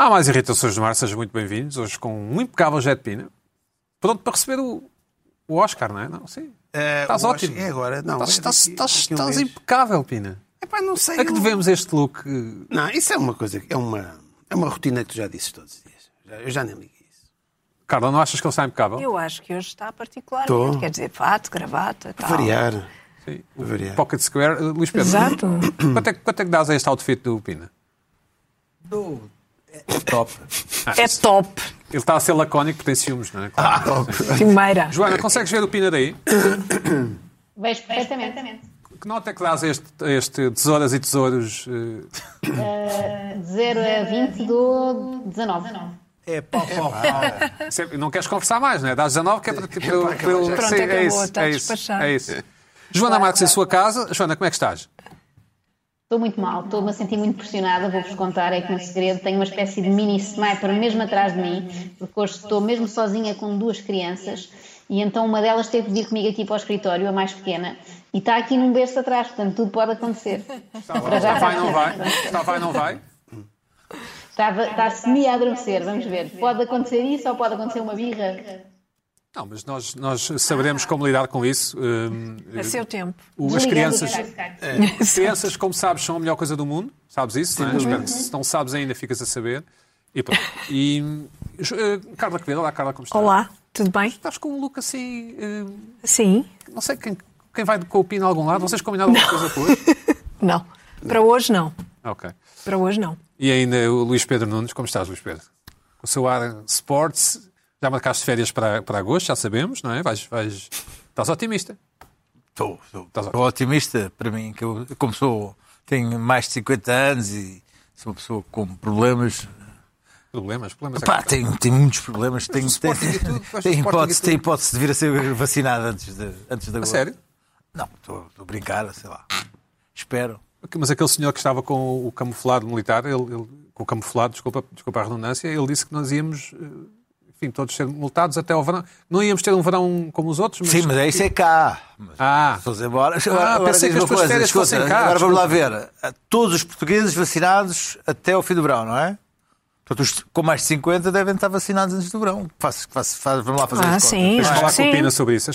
Há mais irritações do mar, sejam muito bem-vindos. Hoje com um impecável jet Pina. Pronto para receber o Oscar, não é? Não, sim. Estás ótimo. É agora. Não, estás impecável, Pina. Epá, não sei. A que devemos este look? Não, isso é uma coisa, é uma rotina que tu já disses todos os dias. Eu já nem ligo isso. Carla, não achas que ele está impecável? Eu acho que hoje está particular. Quer dizer, fato, gravata, tal. Variar. Sim, o Pocket Square. Luís Pedro. Exato. Quanto é que dás a este outfit do Pina? É top. É top. Ele está a ser lacónico porque tem ciúmes, não é? Claro. Primeira. Joana, consegues ver o Pina daí? Vejo perfeitamente. Que nota é que dás a este tesouras e tesouros? 0 a 20 do 19. É pau, pau. Não queres conversar mais, não é? Dás 19 que é para... Pronto, acabou. Está despachado. É isso. Joana Marques em sua casa. Joana, como é que estás? Estou muito mal, estou-me a sentir muito pressionada, vou-vos contar, é que um segredo, tenho uma espécie de mini sniper mesmo atrás de mim, porque hoje estou mesmo sozinha com duas crianças e então uma delas teve de vir comigo aqui para o escritório, a mais pequena, e está aqui num berço atrás, portanto tudo pode acontecer. Está vai, não vai? Está-se-me a adormecer, vamos ver, pode acontecer isso ou pode acontecer uma birra? Não, mas nós saberemos como lidar com isso. A seu tempo. As crianças, como sabes, são a melhor coisa do mundo. Sabes isso, não é? Espero que se não sabes ainda, ficas a saber. E pronto. Carla Quevedo, olá, Carla, como estás? Olá, tudo bem? Estás com um look assim... Sim. Não sei, quem vai com o Pina a algum lado? Vocês combinaram alguma coisa para hoje? Não, para hoje não. Ok. Para hoje não. E ainda o Luís Pedro Nunes, como estás, Luís Pedro? Com o seu ar sports... Já marcaste férias para agosto, já sabemos, não é? Estás otimista? Estou otimista. Para mim, que eu, como tenho mais de 50 anos e sou uma pessoa com problemas... Problemas? Pá, tenho muitos problemas. Tem hipótese de vir a ser vacinado antes de agora. A sério? Não, estou a brincar, sei lá. Espero. Mas aquele senhor que estava com o camuflado militar, desculpa a redundância, ele disse que nós íamos... Enfim, todos serem multados até ao verão. Não íamos ter um verão como os outros, mas... Sim, mas isso é cá. Mas embora. Agora pensei que as pessoas férias fossem cá. Agora vamos lá ver. Todos os portugueses vacinados até ao fim do verão, não é? Portanto, os com mais de 50 devem estar vacinados antes do verão. Vamos lá fazer as contas. Sim. Vamos falar com o Pina sobre isso.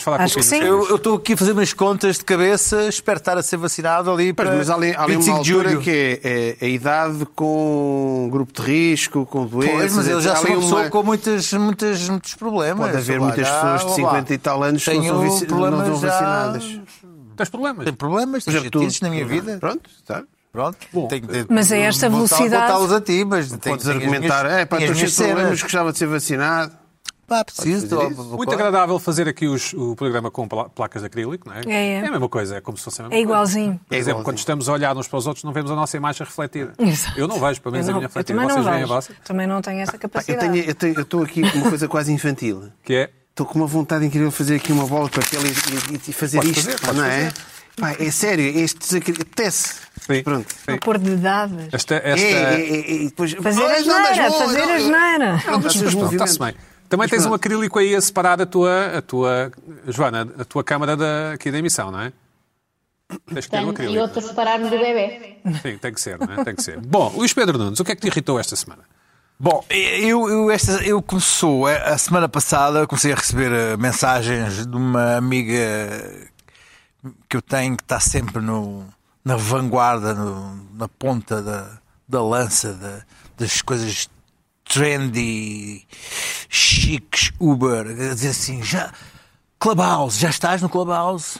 Eu estou aqui a fazer umas contas de cabeça, espero estar a ser vacinado ali para 25 de julho. Mas há ali uma altura que é a idade com grupo de risco, com doenças... Pois, mas ele já se pessoa com muitos problemas. Pode haver muitas pessoas de 50 e tal anos que não são vacinadas. Tens problemas? Tenho problemas, tenho sentidos na minha vida. Pronto, está. Pronto, mas a esta velocidade... Vou contá-los a ti, mas... Podes argumentar, para todos os problemas gostava de ser vacinado. Pá, preciso. Muito agradável fazer aqui o programa com placas de acrílico, não é? É a mesma coisa, é como se fosse a mesma coisa. É igualzinho. Por exemplo, quando estamos a olhar uns para os outros, não vemos a nossa imagem refletida. Exato. Eu não vejo, pelo menos a minha refletida. Vocês veem a vossa? Também não tenho essa capacidade. Eu estou aqui com uma coisa quase infantil. Que é? Estou com uma vontade incrível de fazer aqui uma bola de papel e fazer isto, não é? Pá, é sério, este apetece. Pronto. A pôr de dadas. Depois... Fazer asneira. Está-se bem. Também tens um acrílico aí a separar a tua Joana, a tua câmara aqui da emissão, não é? Tens que ter um acrílico. E outro separar-me do bebê. Sim, tem que ser, não é? Tem que ser. Bom, Luís Pedro Nunes, o que é que te irritou esta semana? Bom, a semana passada, comecei a receber mensagens de uma amiga... que eu tenho, que está sempre na vanguarda, na ponta da lança das coisas trendy, chiques, Uber, a dizer assim, já Clubhouse, já estás no Clubhouse?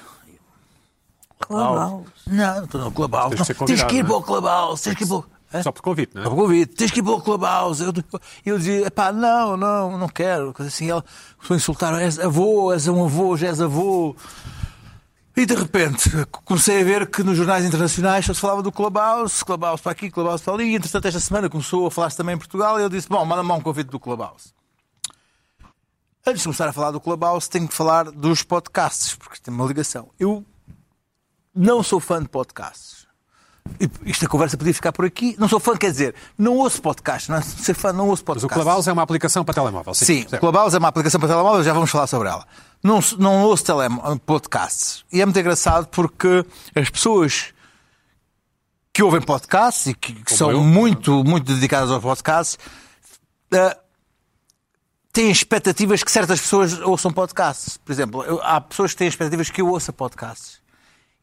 Clubhouse? Não, estou no Clubhouse. Tens que ir para o Clubhouse, tens que ir para o... Só por convite, não é? Só por convite. Tens que ir para o Clubhouse. Eu dizia, pá, não quero. Coisa assim, ela começou a insultar, és avô, és um avô, já és avô... E de repente comecei a ver que nos jornais internacionais só se falava do Clubhouse, Clubhouse para aqui, Clubhouse para ali. E, entretanto, esta semana começou a falar-se também em Portugal e eu disse, bom, manda-me um convite do Clubhouse. Antes de começar a falar do Clubhouse, tenho que falar dos podcasts, porque tem uma ligação. Eu não sou fã de podcasts. Esta conversa podia ficar por aqui. Não sou fã, quer dizer, não ouço podcasts. Não é ser fã, não ouço podcasts. Mas o Clubhouse é uma aplicação para telemóvel. Sim, o Clubhouse é uma aplicação para telemóvel, já vamos falar sobre ela. Não ouço podcasts. E é muito engraçado porque as pessoas que ouvem podcasts e que são muito, muito dedicadas aos podcasts têm expectativas que certas pessoas ouçam podcasts. Por exemplo, há pessoas que têm expectativas que eu ouça podcasts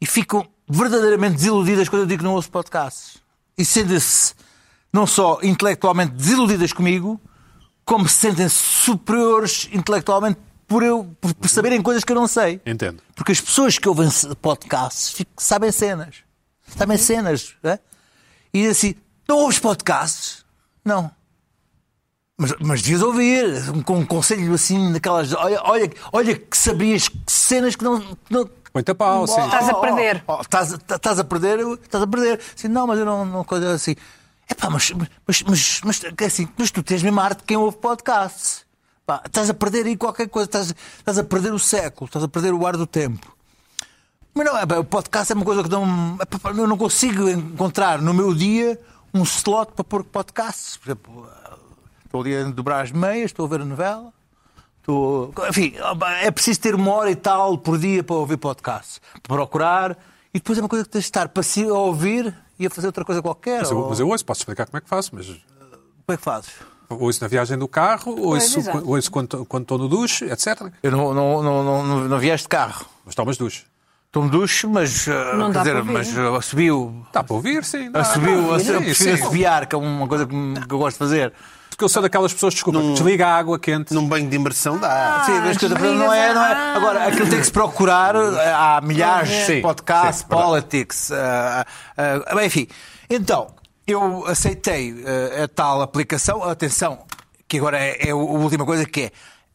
e ficam verdadeiramente desiludidas quando eu digo que não ouço podcasts. E sentem-se não só intelectualmente desiludidas comigo, como se sentem-se superiores intelectualmente por saberem coisas que eu não sei. Entendo. Porque as pessoas que ouvem podcasts sabem cenas. Sabem cenas. Não é? E assim, não ouves podcasts? Não. Mas devias ouvir. Com um conselho assim, daquelas. Olha que sabias cenas que não muita pau, sim. Estás a perder. Estás a perder. Assim, não, mas eu não coisa assim. Epá, mas tu tens mesmo a arte de quem ouve podcasts. Pá, estás a perder aí qualquer coisa. Estás a perder o século. Estás a perder o ar do tempo. Mas não, epá, o podcast é uma coisa que não... Epá, eu não consigo encontrar no meu dia um slot para pôr podcasts. Por exemplo, estou ali a dobrar as meias, estou a ver a novela. Enfim, é preciso ter uma hora e tal por dia para ouvir podcasts, para procurar, e depois é uma coisa que tens de estar passivo a ouvir e a fazer outra coisa qualquer. Mas eu ouço, posso explicar como é que faço, mas... Como é que fazes? Ouço na viagem do carro, ouço quando estou no duche, etc. Eu não viajo de carro. Mas tomas duche. Tomo duche, mas... Não dá dizer, para ouvir. Mas assobio... Dá para ouvir, sim. Eu prefiro assobiar, que é uma coisa que eu gosto de fazer. Porque eu sou daquelas pessoas, desculpa, que desliga a água quente. Num banho de imersão dá. Sim, mas não é. Agora, aquilo tem que se procurar. Há milhares de podcasts, sim, politics. Enfim, então, eu aceitei a tal aplicação. Atenção, que agora é a última coisa, que é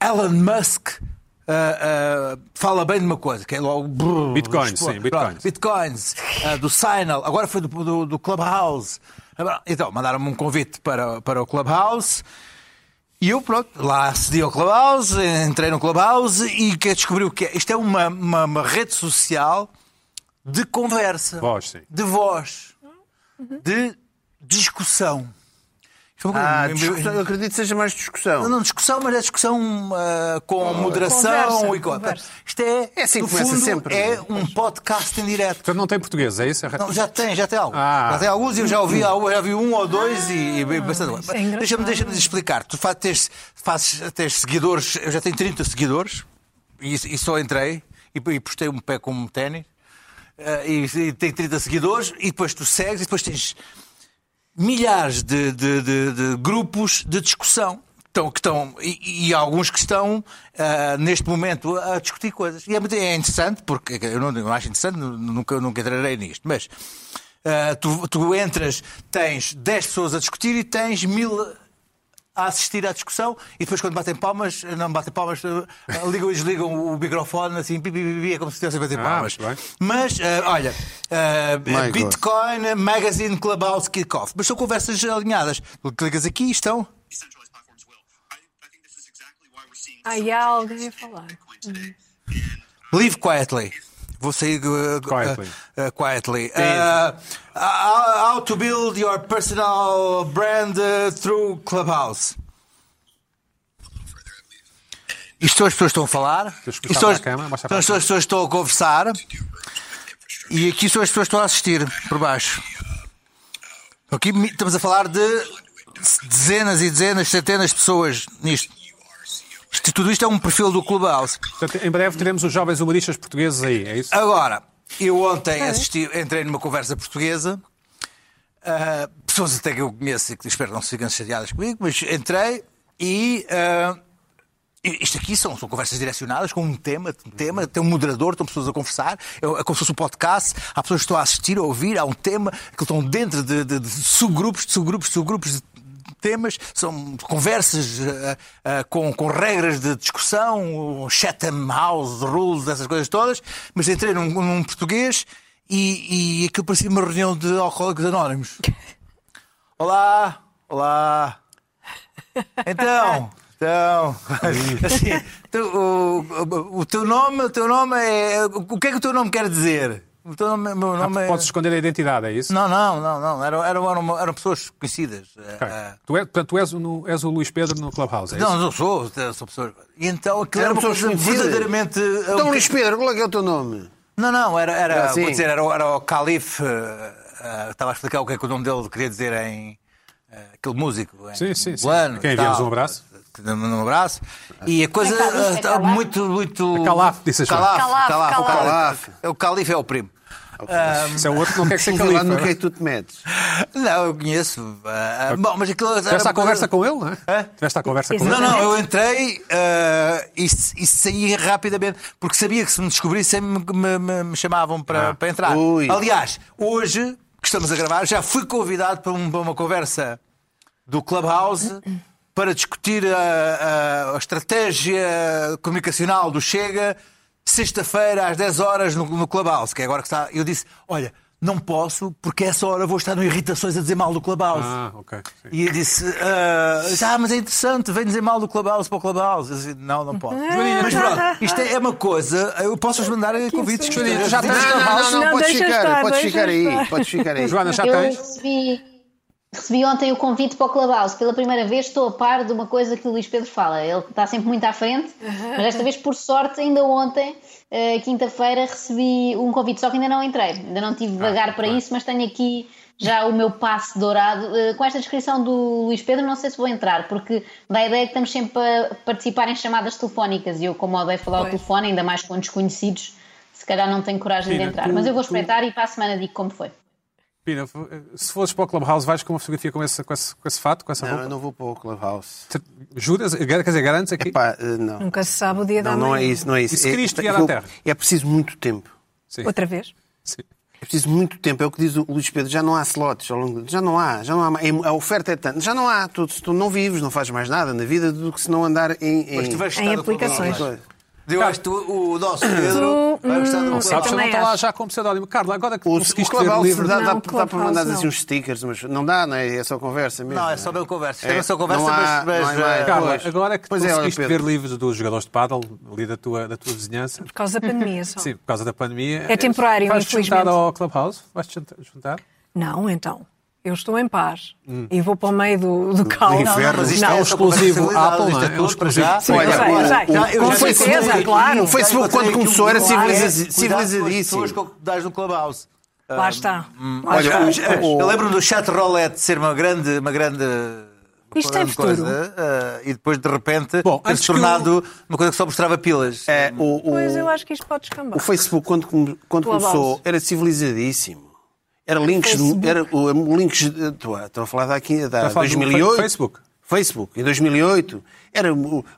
Elon Musk fala bem de uma coisa, que é logo... Bitcoins, sim, Bitcoins. Bitcoins, do Signal, agora foi do Clubhouse. Então, mandaram-me um convite para o Clubhouse e eu, pronto, lá acedi ao Clubhouse, entrei no Clubhouse e descobri o que é. Isto é uma rede social de conversa, de voz, de discussão. Eu acredito que seja mais discussão. Não discussão, mas é discussão com moderação. Conversa. Isto é assim, no fundo, sempre. É um podcast em direto. Portanto, não tem português, é isso? Não, já tem algo. Já tem alguns e eu já vi um ou dois e bastante. Deixa-me explicar. Tu tens seguidores, eu já tenho 30 seguidores e só entrei e postei um pé como um ténis e tenho 30 seguidores e depois tu segues e depois tens... milhares de grupos de discussão que estão, e alguns que estão neste momento a discutir coisas. E é interessante, porque eu não acho interessante, nunca entrarei nisto, mas tu entras, tens 10 pessoas a discutir e tens 1000 a assistir à discussão e depois quando não batem palmas, ligam e desligam o microfone, assim, é como se estivessem a bater palmas. Mas, olha, Bitcoin, God. Magazine, Clubhouse, Kickoff. Mas são conversas alinhadas. Clicas aqui e estão... Há alguém a falar. Leave quietly. Vou sair quietly. How to build your personal brand through Clubhouse. Isto as pessoas estão a falar. As pessoas estão a conversar. E aqui são as pessoas que estão a assistir, por baixo. Aqui estamos a falar de dezenas e dezenas, centenas de pessoas nisto. Tudo isto é um perfil do Clubhouse. Portanto, em breve teremos os jovens humoristas portugueses aí, é isso? Agora, eu ontem entrei numa conversa portuguesa, pessoas até que eu conheço e que espero não se fiquem chateadas comigo, mas entrei e... isto aqui são conversas direcionadas com um tema, tem um moderador, estão pessoas a conversar, é como se fosse um podcast, há pessoas que estão a assistir, a ouvir, há um tema, que estão dentro de subgrupos de temas, são conversas com regras de discussão, Chatham House, rules, essas coisas todas, mas entrei num português e aquilo parecia uma reunião de alcoólicos anónimos. Olá. Então assim, o teu nome é... O que é que o teu nome quer dizer? Então, meu nome é... Podes esconder a identidade, é isso? Não. Eram pessoas conhecidas. Okay. Tu és o Luís Pedro no Clubhouse, é isso? Não sou pessoas. E então aquilo era pessoas verdadeiramente... Então, Luís Pedro, qual é que é o teu nome? Era o Calif. Estava a explicar o que é que o nome dele queria dizer em... aquele músico. Sim. Ano, quem enviamos um abraço. Um abraço. E a coisa está muito... Calaf, disse a gente. Calaf. O Calif é o primo. Isso é outro que não quer que seja Calif. No que é que tu te metes? Não, eu conheço. Bom, mas aquilo... Tiveste a conversa com ele, não é? Tiveste a conversa com ele? Não, eu entrei e saí rapidamente, porque sabia que se me descobrissem me chamavam para entrar. Ui. Aliás, hoje, que estamos a gravar, já fui convidado para uma conversa do Clubhouse... para discutir a estratégia comunicacional do Chega, sexta-feira, às 10 horas, no Clubhouse, que é agora que está... Eu disse, olha, não posso, porque a essa hora vou estar no Irritações a dizer mal do Clubhouse. Ah, ok. Sim. E ele disse, mas é interessante, vem dizer mal do Clubhouse para o Clubhouse. Eu disse, não posso. Mas pronto, isto é uma coisa, eu posso-vos mandar convites. Joana, já tens Clubhouse? Não, podes ficar aí. Joana, já tens? Recebi ontem o convite para o Clubhouse. Pela primeira vez estou a par de uma coisa que o Luís Pedro fala. Ele está sempre muito à frente, mas desta vez, por sorte, ainda ontem, quinta-feira, recebi um convite. Só que ainda não entrei, ainda não tive vagar para isso, mas tenho aqui já o meu passe dourado. Com esta descrição do Luís Pedro, não sei se vou entrar, porque dá a ideia que estamos sempre a participar em chamadas telefónicas. E eu, como odeio falar ao telefone, ainda mais com desconhecidos, se calhar não tenho coragem de entrar. Mas eu vou espreitar e para a semana digo como foi. Pina, se fores para o Clubhouse, vais com uma fotografia com esse fato, com essa roupa? Não, eu não vou para o Clubhouse. Juras? Quer dizer, garantes aqui? Epá, não. Nunca se sabe o dia da manhã. Não é isso. E se querias chegar à Terra? É preciso muito tempo. Sim. Outra vez? Sim. É preciso muito tempo. É o que diz o Luís Pedro. Já não há slots. Já não há. A oferta é tanta. Já não há. Tu não vives, não fazes mais nada na vida do que se não andar em aplicações. Eu acho que o nosso Pedro vai gostar do Clubhouse. Sabes, eu não está lá já com pseudónimo. Carla, agora que conseguiste ler o livro... Dá para mandar assim uns stickers, mas não dá, não é? É só conversa mesmo. Não, é só conversa. É só conversa, mas... Carla, agora que conseguiste ver livros dos jogadores de pádel, ali da tua vizinhança... Por causa da pandemia só. Sim, por causa da pandemia. É temporário, infelizmente. Vais-te juntar ao Clubhouse? Vais-te juntar? Não, então... Eu estou em paz e vou para o meio do caos. Mas isto é exclusivo à Apple, é exclusivo. Claro. O Facebook, quando começou, era civilizadíssimo. As pessoas que dás no Clubhouse. Lá está. Eu lembro-me do chat roulette ser uma grande isto é futuro. E depois, de repente, ter-se tornado uma coisa que só mostrava pilas. Pois eu acho que isto pode descambar. O Facebook, quando começou, era civilizadíssimo. Era links, estou a falar daqui, da 2008. Facebook, em 2008, era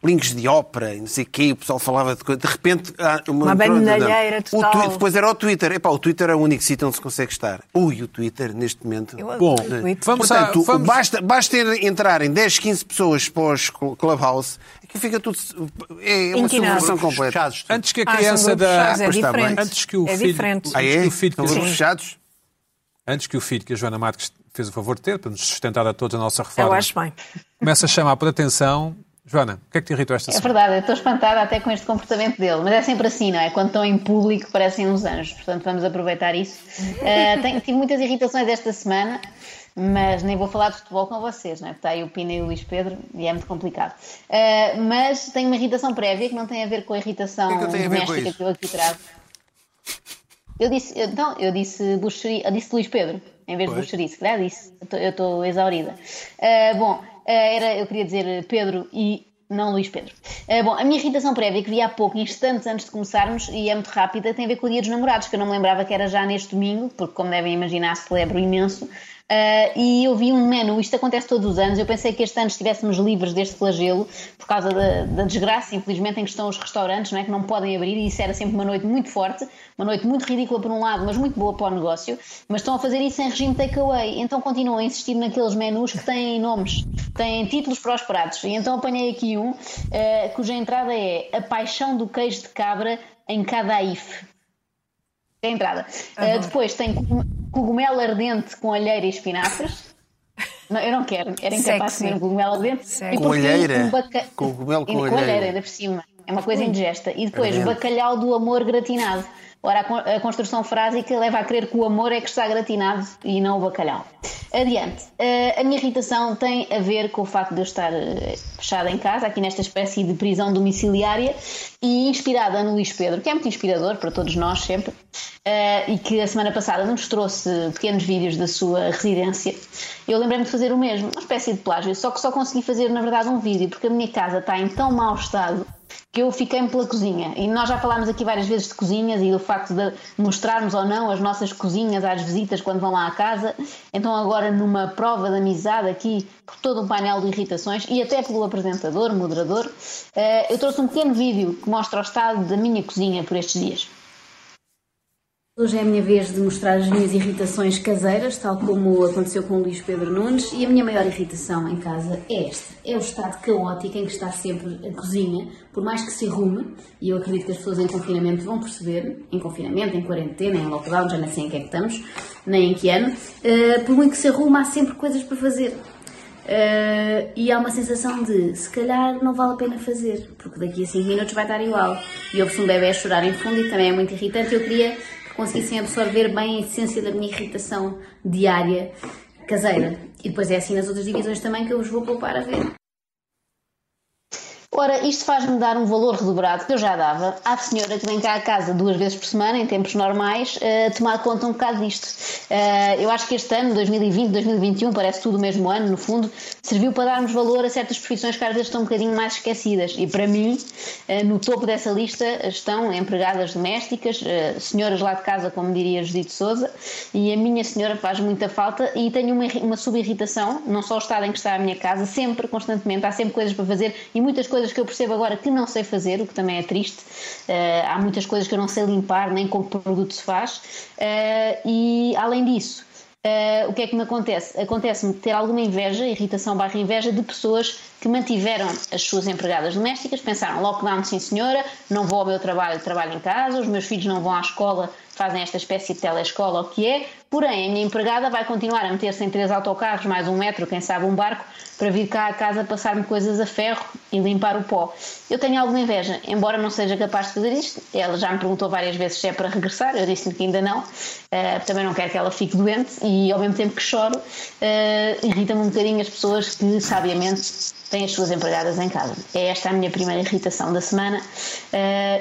links de ópera e não sei o quê, o pessoal falava de coisa, de repente... Uma bandalheira total. Depois era o Twitter, o Twitter é o único sítio onde se consegue estar. Ui, o Twitter, neste momento... Bom, portanto, basta entrarem 10, 15 pessoas pós Clubhouse, que fica tudo... É uma solução completa. Antes que a criança da... É diferente. Ah, é? Estão grupos fechados? Antes que o filho que a Joana Marques fez o favor de ter, para nos sustentar a todos a nossa reforma, eu acho bem. Começa a chamar por atenção. Joana, o que é que te irritou esta semana? É verdade, eu estou espantada até com este comportamento dele, mas é sempre assim, não é? Quando estão em público parecem uns anjos, portanto vamos aproveitar isso. Tive muitas irritações esta semana, mas nem vou falar de futebol com vocês, não é? Porque está aí o Pina e o Luís Pedro e é muito complicado. Mas tenho uma irritação prévia que não tem a ver com a irritação doméstica que eu aqui trago. Eu disse buxeria, eu disse Luís Pedro, em vez de buxeria, se calhar disse, eu estou exaurida. Eu queria dizer Pedro e não Luís Pedro. A minha irritação prévia que vi há pouco, instantes antes de começarmos, e é muito rápida, tem a ver com o Dia dos Namorados, que eu não me lembrava que era já neste domingo, porque como devem imaginar, celebro imenso. E eu vi um menu, isto acontece todos os anos, eu pensei que este ano estivéssemos livres deste flagelo por causa da desgraça, infelizmente, em que estão os restaurantes, não é? Que não podem abrir, e isso era sempre uma noite muito forte, uma noite muito ridícula por um lado, mas muito boa para o negócio, mas estão a fazer isso em regime takeaway, então continuam a insistir naqueles menus que têm nomes, têm títulos para os pratos, e então apanhei aqui um cuja entrada é A Paixão do Queijo de Cabra em Cadaif. É a entrada. Depois tem cogumelo ardente com alheira e espinafres. Não, eu não quero. Era incapaz de comer um cogumelo ardente. E com alheira? Cogumelo com alheira. Com alheira, ainda por cima. É uma coisa indigesta. E depois, ardente. Bacalhau do amor gratinado. Ora, a construção frásica leva a crer que o amor é que está gratinado e não o bacalhau. Adiante. A minha irritação tem a ver com o facto de eu estar fechada em casa, aqui nesta espécie de prisão domiciliária, e inspirada no Luís Pedro, que é muito inspirador para todos nós sempre, e que a semana passada nos trouxe pequenos vídeos da sua residência. Eu lembrei-me de fazer o mesmo, uma espécie de plágio, só que só consegui fazer na verdade um vídeo, porque a minha casa está em tão mau estado que eu fiquei-me pela cozinha. E nós já falámos aqui várias vezes de cozinhas e do facto de mostrarmos ou não as nossas cozinhas às visitas quando vão lá à casa. Então agora, numa prova de amizade aqui por todo um painel de irritações e até pelo apresentador, moderador, eu trouxe um pequeno vídeo que mostra o estado da minha cozinha por estes dias. Hoje é a minha vez de mostrar as minhas irritações caseiras, tal como aconteceu com o Luís Pedro Nunes, e a minha maior irritação em casa é esta. É o estado caótico em que está sempre a cozinha, por mais que se arrume, e eu acredito que as pessoas em confinamento vão perceber, em confinamento, em quarentena, em lockdown, já não sei em que é que estamos, nem em que ano, por muito que se arrume há sempre coisas para fazer. E há uma sensação de, se calhar não vale a pena fazer, porque daqui a 5 minutos vai estar igual. E ouve-se um bebê a chorar em fundo e também é muito irritante, eu queria conseguissem absorver bem a essência da minha irritação diária, caseira. E depois é assim nas outras divisões também que eu vos vou poupar a ver. Ora, isto faz-me dar um valor redobrado que eu já dava à senhora que vem cá à casa 2 vezes por semana, em tempos normais, tomar conta um bocado disto. Eu acho que este ano, 2020, 2021, parece tudo o mesmo ano, no fundo, serviu para darmos valor a certas profissões que às vezes estão um bocadinho mais esquecidas. E para mim, no topo dessa lista estão empregadas domésticas, senhoras lá de casa, como diria Judite Sousa, e a minha senhora faz muita falta e tenho uma subirritação, não só o estado em que está a minha casa, sempre, constantemente, há sempre coisas para fazer e muitas coisas que eu percebo agora que não sei fazer, o que também é triste. Há muitas coisas que eu não sei limpar, nem com que produto se faz. E além disso, o que é que me acontece? Acontece-me ter alguma inveja, irritação barra inveja, de pessoas que mantiveram as suas empregadas domésticas, pensaram, lockdown sim senhora, não vou ao meu trabalho, trabalho em casa, os meus filhos não vão à escola, fazem esta espécie de telescola, o que é, porém a minha empregada vai continuar a meter-se em 3 autocarros, mais um metro, quem sabe um barco, para vir cá à casa passar-me coisas a ferro e limpar o pó. Eu tenho alguma inveja, embora não seja capaz de fazer isto, ela já me perguntou várias vezes se é para regressar, eu disse-lhe que ainda não, também não quero que ela fique doente e ao mesmo tempo que choro, irrita-me um bocadinho as pessoas que sabiamente têm as suas empregadas em casa. É esta a minha primeira irritação da semana,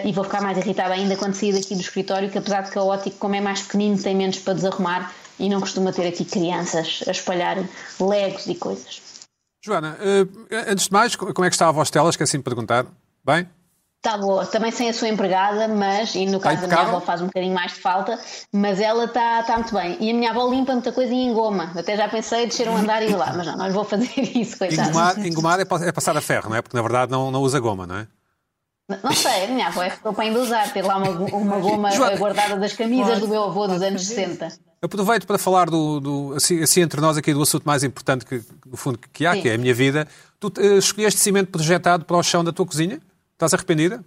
e vou ficar mais irritada ainda quando sair daqui do escritório, que apesar de caótico, como é mais pequenino, tem menos para desarrumar e não costuma ter aqui crianças a espalhar legos e coisas. Joana, antes de mais, como é que está a voz dela? Esqueci-me de perguntar. Bem? Está boa, também sem a sua empregada, mas, e no caso da minha avó faz um bocadinho mais de falta, mas ela está muito bem. E a minha avó limpa muita coisa e engoma. Até já pensei em descer um andar e ir lá, mas não lhe vou fazer isso, coitada. Engomar é passar a ferro, não é? Porque na verdade não usa goma, não é? Não sei, a minha avó é ficou para ainda usar, ter lá uma goma guardada das camisas do meu avô dos anos 60. Aproveito para falar assim entre nós aqui do assunto mais importante que, no fundo, que há, sim, que é a minha vida. Tu escolheste cimento projetado para o chão da tua cozinha? Estás arrependida?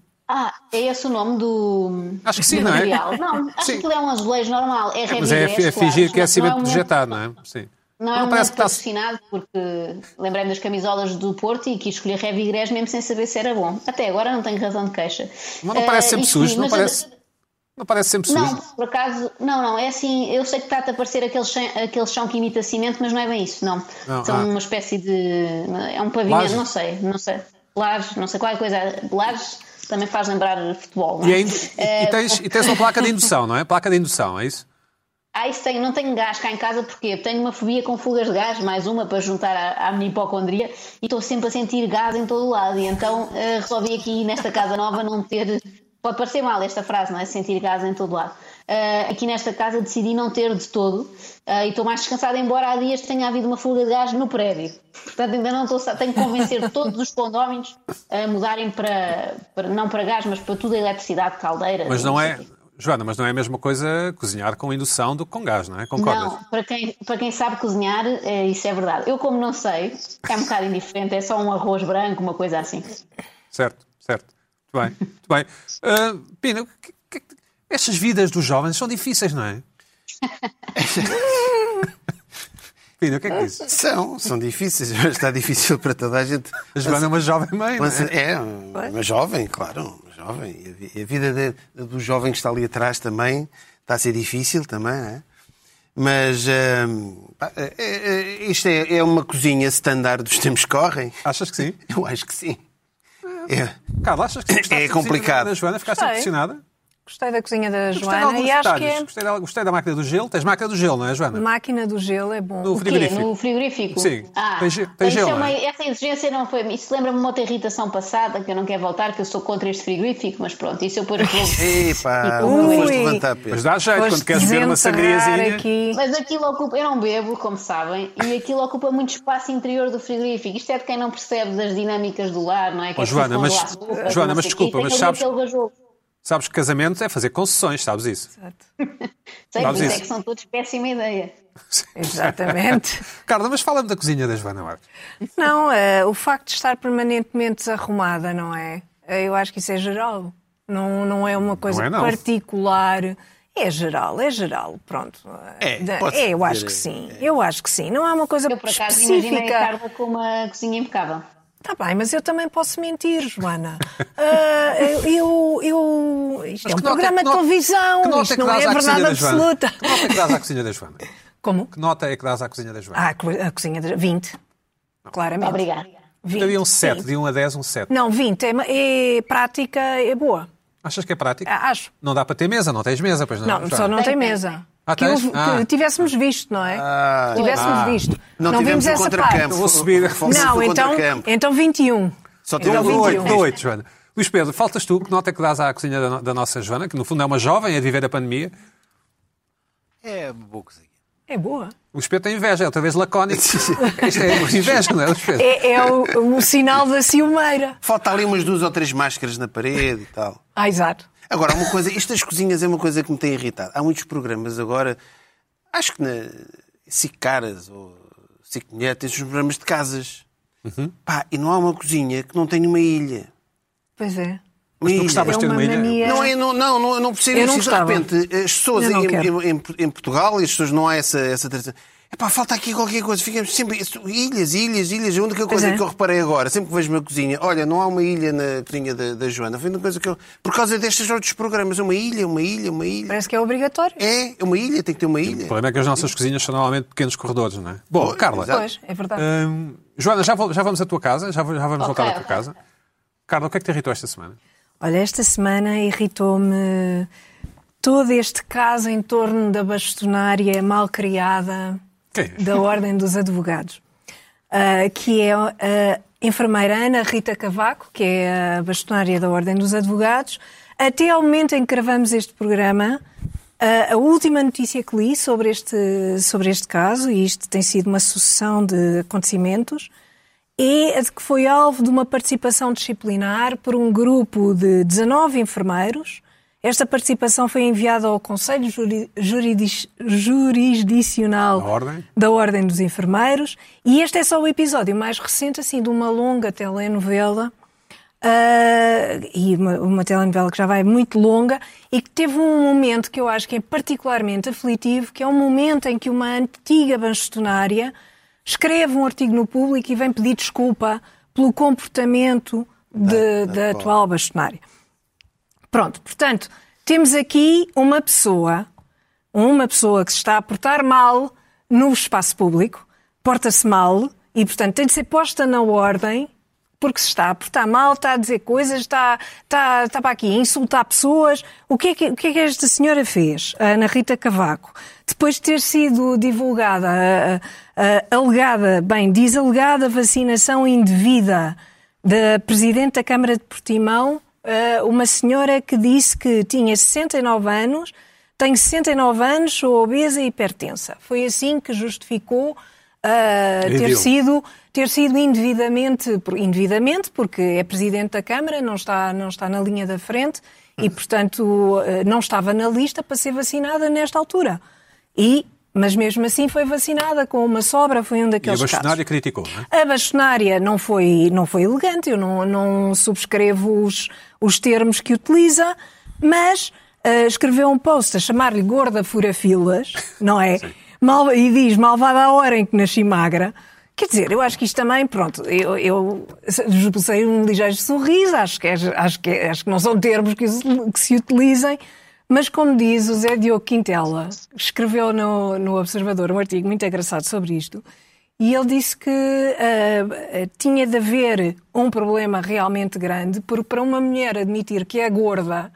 É esse o nome do... Acho que sim, não é? Não, acho sim, que ele é um azulejo normal, é revigrés. Mas é fingir que é cimento projetado, não é? Sim. Não é um nome patrocinado, porque lembrei-me das camisolas do Porto e quis escolher revigrés mesmo sem saber se era bom. Até agora não tenho razão de queixa. Mas não parece sempre sujo, não parece... Não parece sempre sujo? Não, por acaso, não, é assim, eu sei que está a aparecer aquele chão que imita cimento, mas não é bem isso, não. São uma espécie de... é um pavimento, não sei. Lares, não sei qual é a coisa, Lares também faz lembrar futebol, não é? E tens uma placa de indução, não é? Placa de indução, é isso? Isso tenho, não tenho gás cá em casa porque tenho uma fobia com fugas de gás, mais uma para juntar à minha hipocondria, e estou sempre a sentir gás em todo o lado, e então resolvi aqui nesta casa nova não ter... Pode parecer mal esta frase, não é? Sentir gás em todo lado. Aqui nesta casa decidi não ter de todo, e estou mais descansada, embora há dias tenha havido uma fuga de gás no prédio. Portanto, ainda não tenho que convencer todos os condóminos a mudarem para não para gás, mas para tudo a eletricidade, caldeira. Mas não é, Joana, mas não é a mesma coisa cozinhar com indução do que com gás, não é? Concordas? Não, para quem sabe cozinhar, isso é verdade. Eu, como não sei, é um bocado indiferente, é só um arroz branco, uma coisa assim. Certo. Muito bem. Pina, estas vidas dos jovens são difíceis, não é? Pina, o que é que dizes? São difíceis, mas está difícil para toda a gente. A Joana é uma jovem mãe, não é? É, uma jovem, claro, uma jovem. E a vida do jovem que está ali atrás também está a ser difícil também, não é? Mas isto é uma cozinha standard dos tempos que correm. Achas que sim? Eu acho que sim. Carla, achas que sim? É complicado. A Joana ficaste impressionada? Gostei da cozinha da Joana e acho que é... Gostei da máquina do gelo. Tens máquina do gelo, não é, Joana? Máquina do gelo é bom. No frigorífico. No frigorífico? Sim. Tem gelo, não é? Essa exigência não foi... Isso lembra-me uma outra irritação passada, que eu não quero voltar, que eu sou contra este frigorífico, mas pronto, isso eu pôr... Epá, não foste levantar peso. Mas dá jeito quando queres beber uma sangriazinha. Mas aquilo ocupa... Eu não bebo, como sabem, e aquilo ocupa muito espaço interior do frigorífico. Isto é de quem não percebe das dinâmicas do lar, não é? Oh, Joana, mas desculpa, mas sabes... Sabes que casamento é fazer concessões, sabes isso? Exato. Sei, sabes isso? É que são todos péssima ideia. Exatamente. Carla, mas fala-me da cozinha da Joana Marques. Não, o facto de estar permanentemente desarrumada, não é? Eu acho que isso é geral. Não é uma coisa particular. É geral, pronto. Eu acho que sim. Eu acho que sim. Não é uma coisa específica. Eu, por acaso, imaginei a Carla com uma cozinha impecável. Está bem, mas eu também posso mentir, Joana. Isto é um programa de televisão, isto não é verdade absoluta. Que nota é que dás à cozinha da Joana? Como? Que nota é que dás à cozinha da Joana? A cozinha da Joana, 20, não. Claramente. Obrigada. 20. Havia um 7, de 1 a 10, um 7. Não, 20, é prática, é boa. Achas que é prática? Acho. Não dá para ter mesa, não tens mesa, pois não? Não, só não tem mesa. Que tivéssemos visto, não é? Visto. Não tivemos vimos essa parte. Vou subir a reforma. Não, então 21. Só temos então 8, Joana. Luís Pedro, faltas tu, que nota que dás à cozinha da nossa Joana, que no fundo é uma jovem a viver a pandemia? É uma boa cozinha. É boa. O espeto é inveja, é outra vez lacónico. Isto é inveja, não é? O sinal da ciumeira. Falta ali umas 2 ou 3 máscaras na parede e tal. Exato. Agora, uma coisa, estas cozinhas é uma coisa que me tem irritado. Há muitos programas agora, acho que na SIC Caras ou SIC Mulher, tens os programas de casas. Uhum. Pá, e não há uma cozinha que não tenha uma ilha. Pois é. Mas tu gostavas de ter uma ilha? Mania... Não percebo isso. De repente, as pessoas em Portugal, as pessoas não há essa tradição. Epá, falta aqui qualquer coisa. Ficamos sempre... Ilhas. A única coisa que eu reparei agora, sempre que vejo uma cozinha, olha, não há uma ilha na cozinha da Joana. Foi uma coisa que eu... Por causa destes outros programas, uma ilha. Parece que é obrigatório. É, uma ilha, tem que ter uma ilha. O problema é que as nossas cozinhas são normalmente pequenos corredores, não é? Bom, Carla. Pois, é verdade. Joana, já vamos à tua casa? Já vamos voltar à tua casa? Carla, o que é que te irritou esta semana? Olha, esta semana irritou-me todo este caso em torno da bastonária mal criada... da Ordem dos Advogados, que é a enfermeira Ana Rita Cavaco, que é a bastonária da Ordem dos Advogados. Até ao momento em que gravamos este programa, a última notícia que li sobre este caso, e isto tem sido uma sucessão de acontecimentos, é a de que foi alvo de uma participação disciplinar por um grupo de 19 enfermeiros. Esta participação foi enviada ao Conselho Jurisdicional da Ordem dos Enfermeiros e este é só o episódio mais recente assim, de uma longa telenovela, e uma telenovela que já vai muito longa e que teve um momento que eu acho que é particularmente aflitivo, que é um momento em que uma antiga bastonária escreve um artigo no Público e vem pedir desculpa pelo comportamento da atual bastonária. Pronto, portanto, temos aqui uma pessoa que se está a portar mal no espaço público, porta-se mal e, portanto, tem de ser posta na ordem porque se está a portar mal, está a dizer coisas, está para aqui a insultar pessoas. O que é que esta senhora fez, a Ana Rita Cavaco? Depois de ter sido divulgada, alegada vacinação indevida da Presidente da Câmara de Portimão, uma senhora que disse que tinha 69 anos, tem 69 anos, sou obesa e hipertensa. Foi assim que justificou ter sido indevidamente, porque é Presidente da Câmara, não está na linha da frente e, portanto, não estava na lista para ser vacinada nesta altura. Mas mesmo assim foi vacinada com uma sobra, foi um daqueles casos. E a bastonária criticou, não é? A bastonária não foi elegante, eu não subscrevo os termos que utiliza, mas escreveu um post a chamar-lhe gorda fura-filas, não é? E diz, malvada a hora em que nasci magra. Quer dizer, eu acho que isto também, pronto, eu esbocei um ligeiro sorriso, acho que não são termos que se utilizem, mas como diz o Zé Diogo Quintela, escreveu no Observador um artigo muito engraçado sobre isto, e ele disse que tinha de haver um problema realmente grande, porque para uma mulher admitir que é gorda,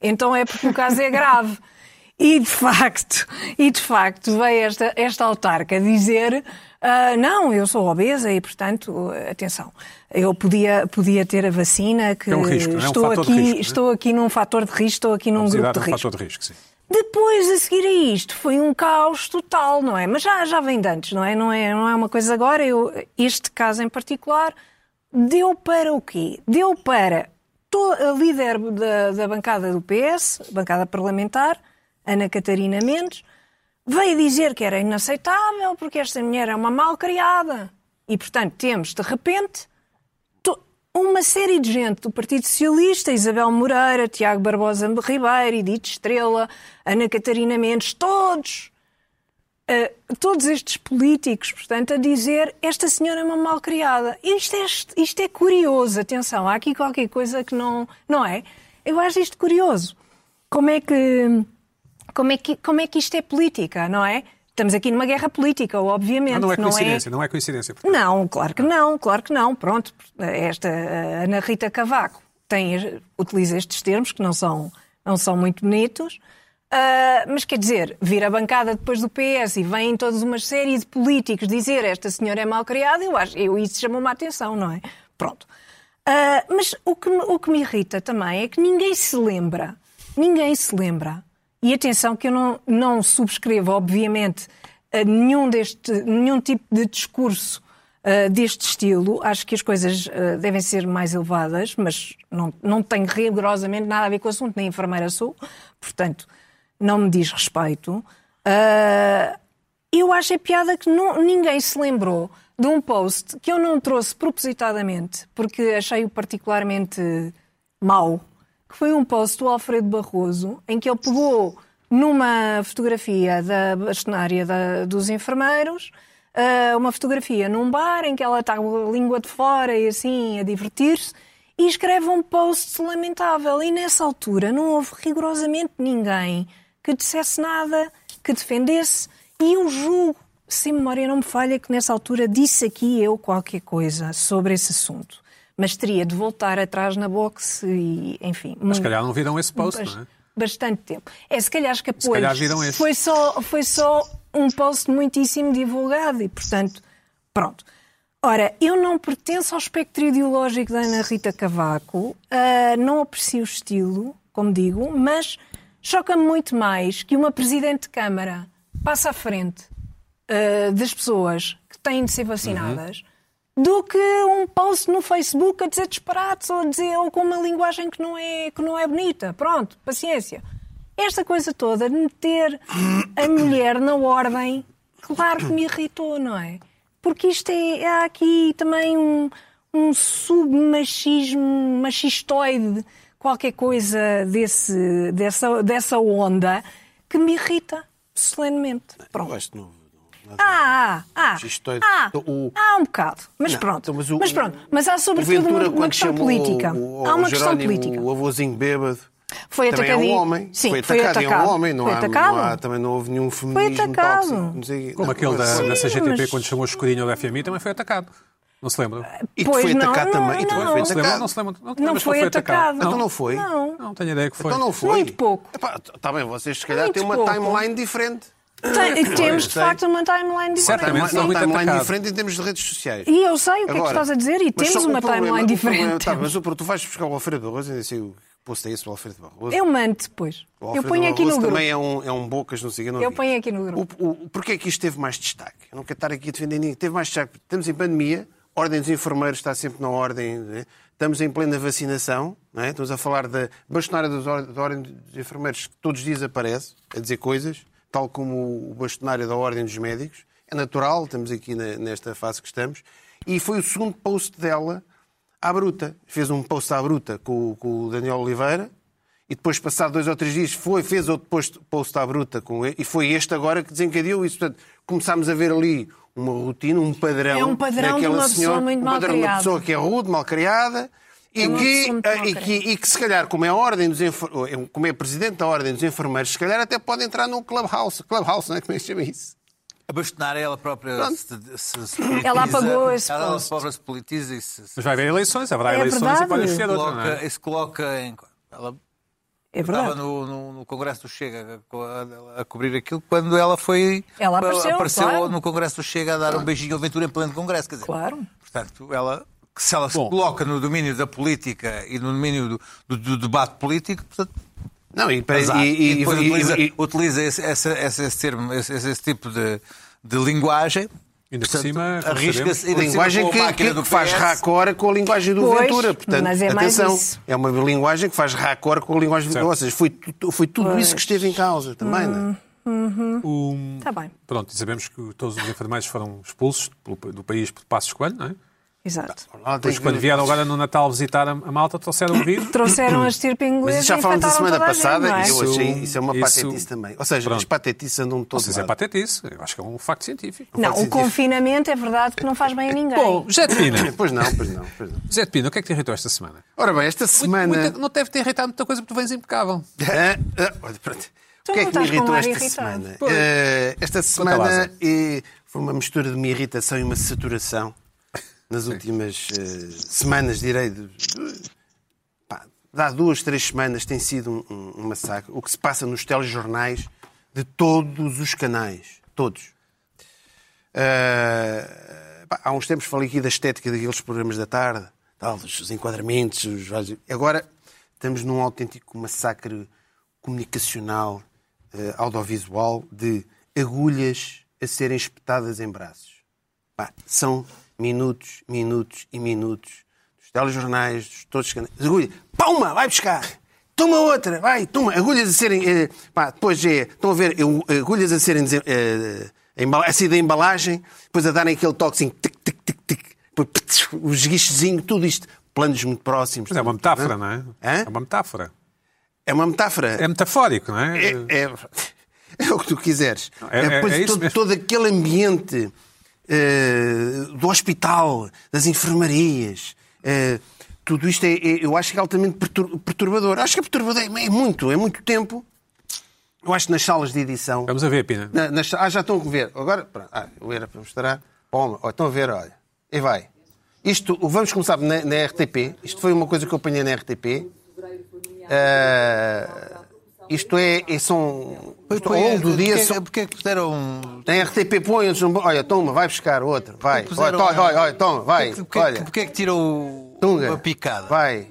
então é porque o caso é grave. E de facto veio esta autarca dizer... não, eu sou obesa e, portanto, atenção, eu podia ter a vacina, que é um risco, estou, é um aqui, risco, estou aqui num fator de risco, estou aqui num grupo de risco. Fator de risco, sim. Depois, a seguir a isto, foi um caos total, não é? Mas já vem de antes, não é? Não é uma coisa agora. Este caso em particular deu para o quê? Deu para a líder da bancada do PS, bancada parlamentar, Ana Catarina Mendes, veio dizer que era inaceitável porque esta mulher é uma malcriada. E, portanto, temos, de repente, uma série de gente do Partido Socialista, Isabel Moreira, Tiago Barbosa Ribeiro, Edith Estrela, Ana Catarina Mendes, todos estes políticos, portanto, a dizer esta senhora é uma malcriada. Isto é curioso, atenção, há aqui qualquer coisa que não é. Eu acho isto curioso. Como é que isto é política, não é? Estamos aqui numa guerra política, obviamente. Não é coincidência, não é coincidência. Portanto. Não, claro que não. Pronto, esta Ana Rita Cavaco utiliza estes termos que não são muito bonitos, mas quer dizer, vir a bancada depois do PS e vêm todas uma série de políticos dizer esta senhora é malcriada, eu isso chamou-me a atenção, não é? Pronto. Mas o que me irrita também é que ninguém se lembra. E atenção que eu não subscrevo, obviamente, nenhum tipo de discurso deste estilo. Acho que as coisas devem ser mais elevadas, mas não tenho rigorosamente nada a ver com o assunto, nem enfermeira sou, portanto, não me diz respeito. Eu acho a piada que ninguém se lembrou de um post que eu não trouxe propositadamente, porque achei-o particularmente mau. Que foi um post do Alfredo Barroso, em que ele pegou numa fotografia da bastonária dos enfermeiros, uma fotografia num bar em que ela está com a língua de fora e assim a divertir-se, e escreve um post lamentável. E nessa altura não houve rigorosamente ninguém que dissesse nada, que defendesse, e eu julgo, se a memória não me falha, que nessa altura disse aqui eu qualquer coisa sobre esse assunto. Mas teria de voltar atrás na boxe e, enfim... Mas se calhar não viram esse post, não é? Bastante tempo. Se calhar escapou-lhes. Se calhar viram esse. Foi só um post muitíssimo divulgado e, portanto, pronto. Ora, eu não pertenço ao espectro ideológico da Ana Rita Cavaco, não aprecio o estilo, como digo, mas choca-me muito mais que uma Presidente de Câmara passe à frente das pessoas que têm de ser vacinadas... Uhum. do que um post no Facebook a dizer disparates ou a dizer ou com uma linguagem que não é bonita. Pronto, paciência. Esta coisa toda de meter a mulher na ordem, claro que me irritou, não é? Porque isto há aqui também um submachismo, machistoide, qualquer coisa dessa onda que me irrita solenemente. Pronto. Há um bocado, mas não, pronto. Mas há sobretudo uma questão política. Há uma questão política. O avôzinho bêbado foi atacado. Foi atacado. É um homem, também não houve nenhum feminismo. Foi atacado. Como aquele da CGTP, mas... quando chamou o escurinho da FMI, também foi atacado. Não se lembra? E foi atacado também. Não foi atacado. Então não foi? Não tenho ideia que foi. Então não foi? Muito pouco. Está bem, vocês se calhar têm uma timeline diferente. Temos, de facto, uma timeline diferente. Timeline diferente em termos de redes sociais. E eu sei o que é que estás a dizer, e temos uma timeline diferente. Mas tu vais buscar o Alfredo Barroso e disse o posto é esse do Alfredo Barroso. Eu mando depois. Eu ponho aqui no grupo. Também é um bocas, não sei o que. Eu ponho aqui no grupo. Porquê é que isto teve mais destaque? Eu não quero estar aqui a defender ninguém. Teve mais destaque. Estamos em pandemia, a Ordem dos Enfermeiros está sempre na ordem, né? Estamos em plena vacinação, não é? Estamos a falar da bastonária da Ordem dos Enfermeiros que todos os dias aparece a dizer coisas. Tal como o bastonário da Ordem dos Médicos. É natural, estamos aqui nesta fase que estamos. E foi o segundo post dela à bruta. Fez um post à bruta com o Daniel Oliveira e depois, passado 2 ou 3 dias, fez outro post à bruta e foi este agora que desencadeou isso. Portanto, começámos a ver ali uma rotina, um padrão. É um padrão de uma pessoa muito mal criada. Uma pessoa que é rude, mal criada, e que se calhar, como é, como é presidente da Ordem dos Enfermeiros, se calhar até pode entrar num Clubhouse. Clubhouse, não é? Como é que se chama isso? Bastonar ela própria, se ela apagou esse posto. Politiza e se... Mas vai haver eleições, haverá eleições e pode ser outra, não é? Isso coloca em... Ela estava no Congresso do Chega a cobrir aquilo, quando ela foi... Ela apareceu claro. No Congresso do Chega a dar um beijinho ao Ventura em pleno Congresso, quer dizer... Claro. Portanto, ela... Se ela se coloca no domínio da política e no domínio do debate político, portanto... Não, e depois utiliza esse tipo de linguagem. Ainda por cima, arrisca-se a linguagem que faz raccord com a linguagem do Ventura. Portanto, mas é mais atenção, isso. É uma linguagem que faz raccord com a linguagem do Ventura. Ou seja, foi tudo isso que esteve em causa também, não é? Está bem. Pronto, e sabemos que todos os enfermeiros foram expulsos do país por Passos Coelho, não é? Exato. Depois, quando vieram agora no Natal visitar a Malta, trouxeram o vírus. Trouxeram a estirpe inglesa. Mas já falámos da semana passada, gente, é? E hoje isso é uma patetice também. Ou seja, as patetices andam todos. Ou seja, é patetice. Eu acho que é um facto científico. Não, o confinamento é verdade que não faz bem a ninguém. Bom, Zé de Pina. Pois não. Zé de Pina, o que é que te irritou esta semana? Ora bem, esta semana. Não deve ter irritado muita coisa porque tu vens impecável. Pronto. O que é que me irritou esta semana? Esta semana foi uma mistura de uma irritação e uma saturação. Nas últimas semanas, direi, há 2, 3 semanas tem sido um massacre. O que se passa nos telejornais de todos os canais. Todos. Há uns tempos falei aqui da estética daqueles programas da tarde, os enquadramentos. Agora estamos num autêntico massacre comunicacional, audiovisual, de agulhas a serem espetadas em braços. São... Minutos e minutos, dos telejornais, de todos os canais. Agulha, palma, vai buscar. Toma outra, vai, toma. Agulhas a serem... depois estão a ver, agulhas a serem... a sair da embalagem, depois a darem aquele toque assim, tic, tic, tic, tic. Depois, o esguichezinho, tudo isto. Planos muito próximos. Mas é uma metáfora, não é? É uma metáfora. É uma metáfora. É metafórico, não é? É o que tu quiseres. Depois todo aquele ambiente... do hospital, das enfermarias, tudo isto eu acho que é altamente perturbador. Acho que é perturbador, é muito tempo. Eu acho que nas salas de edição... Vamos a ver, Pina. Já estão a ver. Agora, pronto, eu era para mostrar. Bom, estão a ver, olha. E vai. Isto, vamos começar na RTP. Isto foi uma coisa que eu apanhei na RTP. Isto são... Ao longo do dia... Porque é que puseram... Tem RTP, põe... Olha, toma, vai buscar outra. Vai. Olha, toma, vai. Porque é que tirou uma picada? Vai.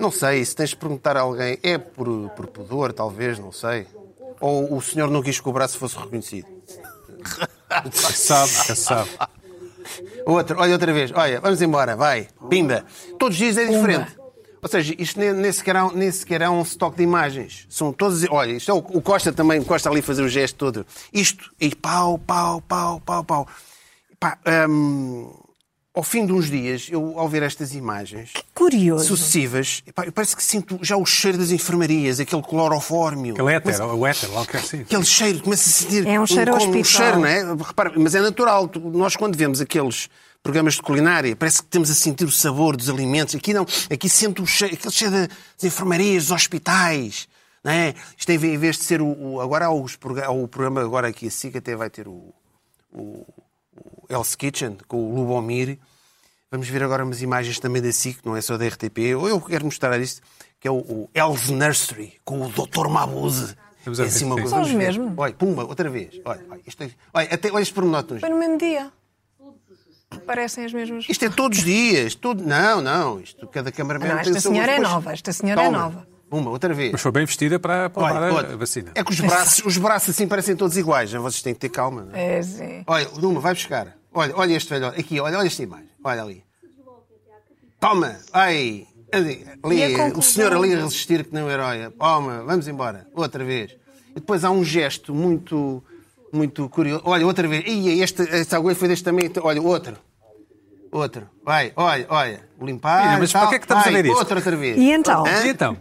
Não sei, se tens de perguntar a alguém... É por pudor, talvez, não sei. Ou o senhor não quis que o braço fosse reconhecido. Sabe. Olha, outra vez. Olha, vamos embora, vai. Pimba. Todos os dias é diferente. Ou seja, isto nem sequer é um estoque de imagens. São todas... Olha, isto é o Costa também, o Costa ali fazer o gesto todo. Isto, e pau. Ao fim de uns dias, eu ao ver estas imagens... Que curioso. Sucessivas, eu parece que sinto já o cheiro das enfermarias, aquele clorofórmio. Aquele éter, o éter, logo que é assim. Aquele cheiro, começa a sentir... É um cheiro hospital. Um cheiro, não é? Repara, mas é natural. Nós quando vemos aqueles... programas de culinária, parece que temos a sentir o sabor dos alimentos. Aqui não, aqui sente o cheiro, aquele cheiro das enfermarias, dos hospitais. Não é? Isto em vez de ser agora há o programa, agora aqui a SIC até vai ter o Hell's Kitchen, com o Lubomir. Vamos ver agora umas imagens também da SIC, não é só da RTP. Eu quero mostrar isto, que é o Hell's Nursery, com o Dr. Mabuse. É assim uma coisa. São os mesmos. Olha, pumba, outra vez. Olha, este pormenor. Foi no mesmo dia. Parecem as mesmas. Isto é todos os dias. Não. Isto, cada cameraman tem o seu... Esta senhora é nova. Uma, outra vez. Mas foi bem vestida para a vacina. É que os braços assim parecem todos iguais. Vocês têm que ter calma. Não é? Sim. Olha, Numa, vai buscar. Olha este velho. Aqui, olha esta imagem. Olha ali. Toma. Ai. Ali, o senhor ali a resistir que nem um herói. Toma, vamos embora. Outra vez. E depois há um gesto muito curioso. Olha, outra vez. Esta agulha foi deste também. Olha, outro. Vai, olha. Limpar. Mas para que é que estamos a ver isto? Outra vez. E então?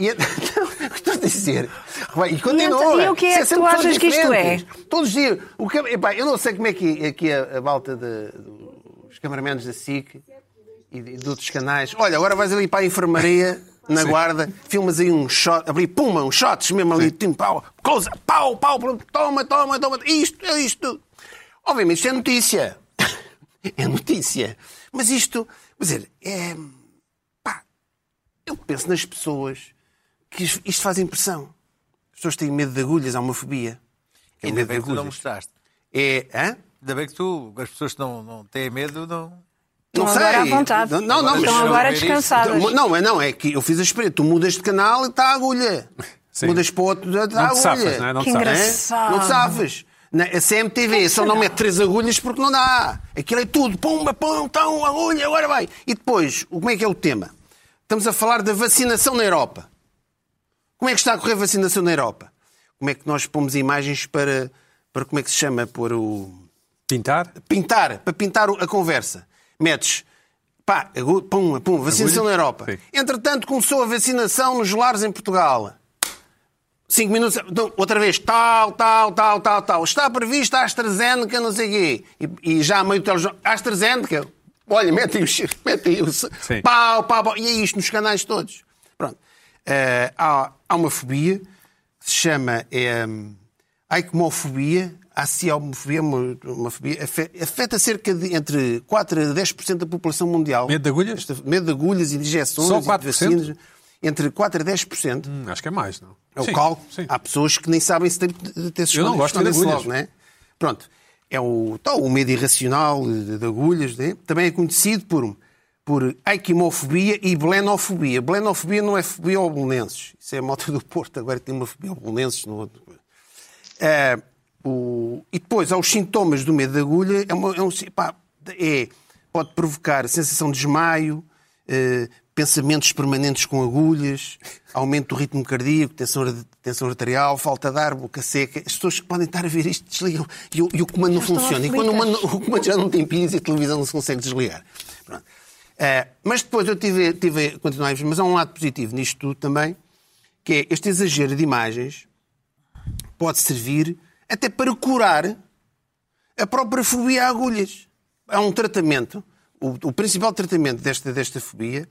E estou a dizer. E continua. E o que é que tu achas que isto é? Todos os dias. Eu não sei como é que aqui a malta dos cameramentos da SIC e de outros canais. Olha, agora vais ali para a enfermaria, na Guarda, filmas aí um shot, abri, puma, uns shots mesmo ali, tipo, pau, coisa, pau, pau, toma, toma, toma, isto. Obviamente, isto é notícia. É notícia. Mas isto, quer dizer, é. Pá, eu penso nas pessoas que isto faz impressão. As pessoas têm medo de agulhas, há uma fobia. Ainda bem que tu não mostraste. É, hã? Ainda bem que tu, as pessoas que não têm medo, não. Não sei. Agora à vontade. Não, estão mas, agora descansadas. Não, é que eu fiz a experiência. Tu mudas de canal e está a agulha. Sim. Mudas para outro, está a agulha. Safas, não é? Não te engraçado. Não te safas. A CMTV só não mete 3 agulhas porque não dá. Aquilo é tudo. Pumba, pum, tão, agulha, agora vai. E depois, como é que é o tema? Estamos a falar da vacinação na Europa. Como é que está a correr a vacinação na Europa? Como é que nós pomos imagens para como é que se chama? Pôr o... Pintar? Pintar. Para pintar a conversa. Metes, pá, pum, pum, vacinação na Europa. Sim. Entretanto, começou a vacinação nos lares em Portugal. 5 minutos, então, outra vez, tal. Está prevista a AstraZeneca, não sei o quê. E já a meio do telejornal, AstraZeneca, olha, mete aí o pau. E é isto nos canais todos. Pronto. Há uma fobia que se chama aikomofobia. A cialmofobia, uma fobia, afeta cerca de entre 4 a 10% da população mundial. Medo de agulhas? Medo de agulhas, injeções, só 4%? Vacinas. Entre 4 a 10%. Acho que é mais, não? É o cálculo. Há pessoas que nem sabem se tem de ter escolhido. Eu não gosto de agulhas. Logo, não é? Pronto. É o medo irracional de agulhas. Né? Também é conhecido por aikomofobia e belenofobia. Belenofobia não é fobia ao belenenses. Isso é a malta do Porto. Agora tem uma fobia ao belenenses no outro. E depois, há os sintomas do medo de agulha, pode provocar sensação de desmaio, pensamentos permanentes com agulhas, aumento do ritmo cardíaco, tensão arterial, falta de ar, boca seca. As pessoas que podem estar a ver isto desligam e o comando não funciona. E quando o comando já não tem pilhas e a televisão não se consegue desligar. Pronto. Mas depois eu tive a continuar, mas há um lado positivo nisto tudo também, que é este exagero de imagens pode servir até para curar a própria fobia a agulhas. Há um tratamento, o principal tratamento desta fobia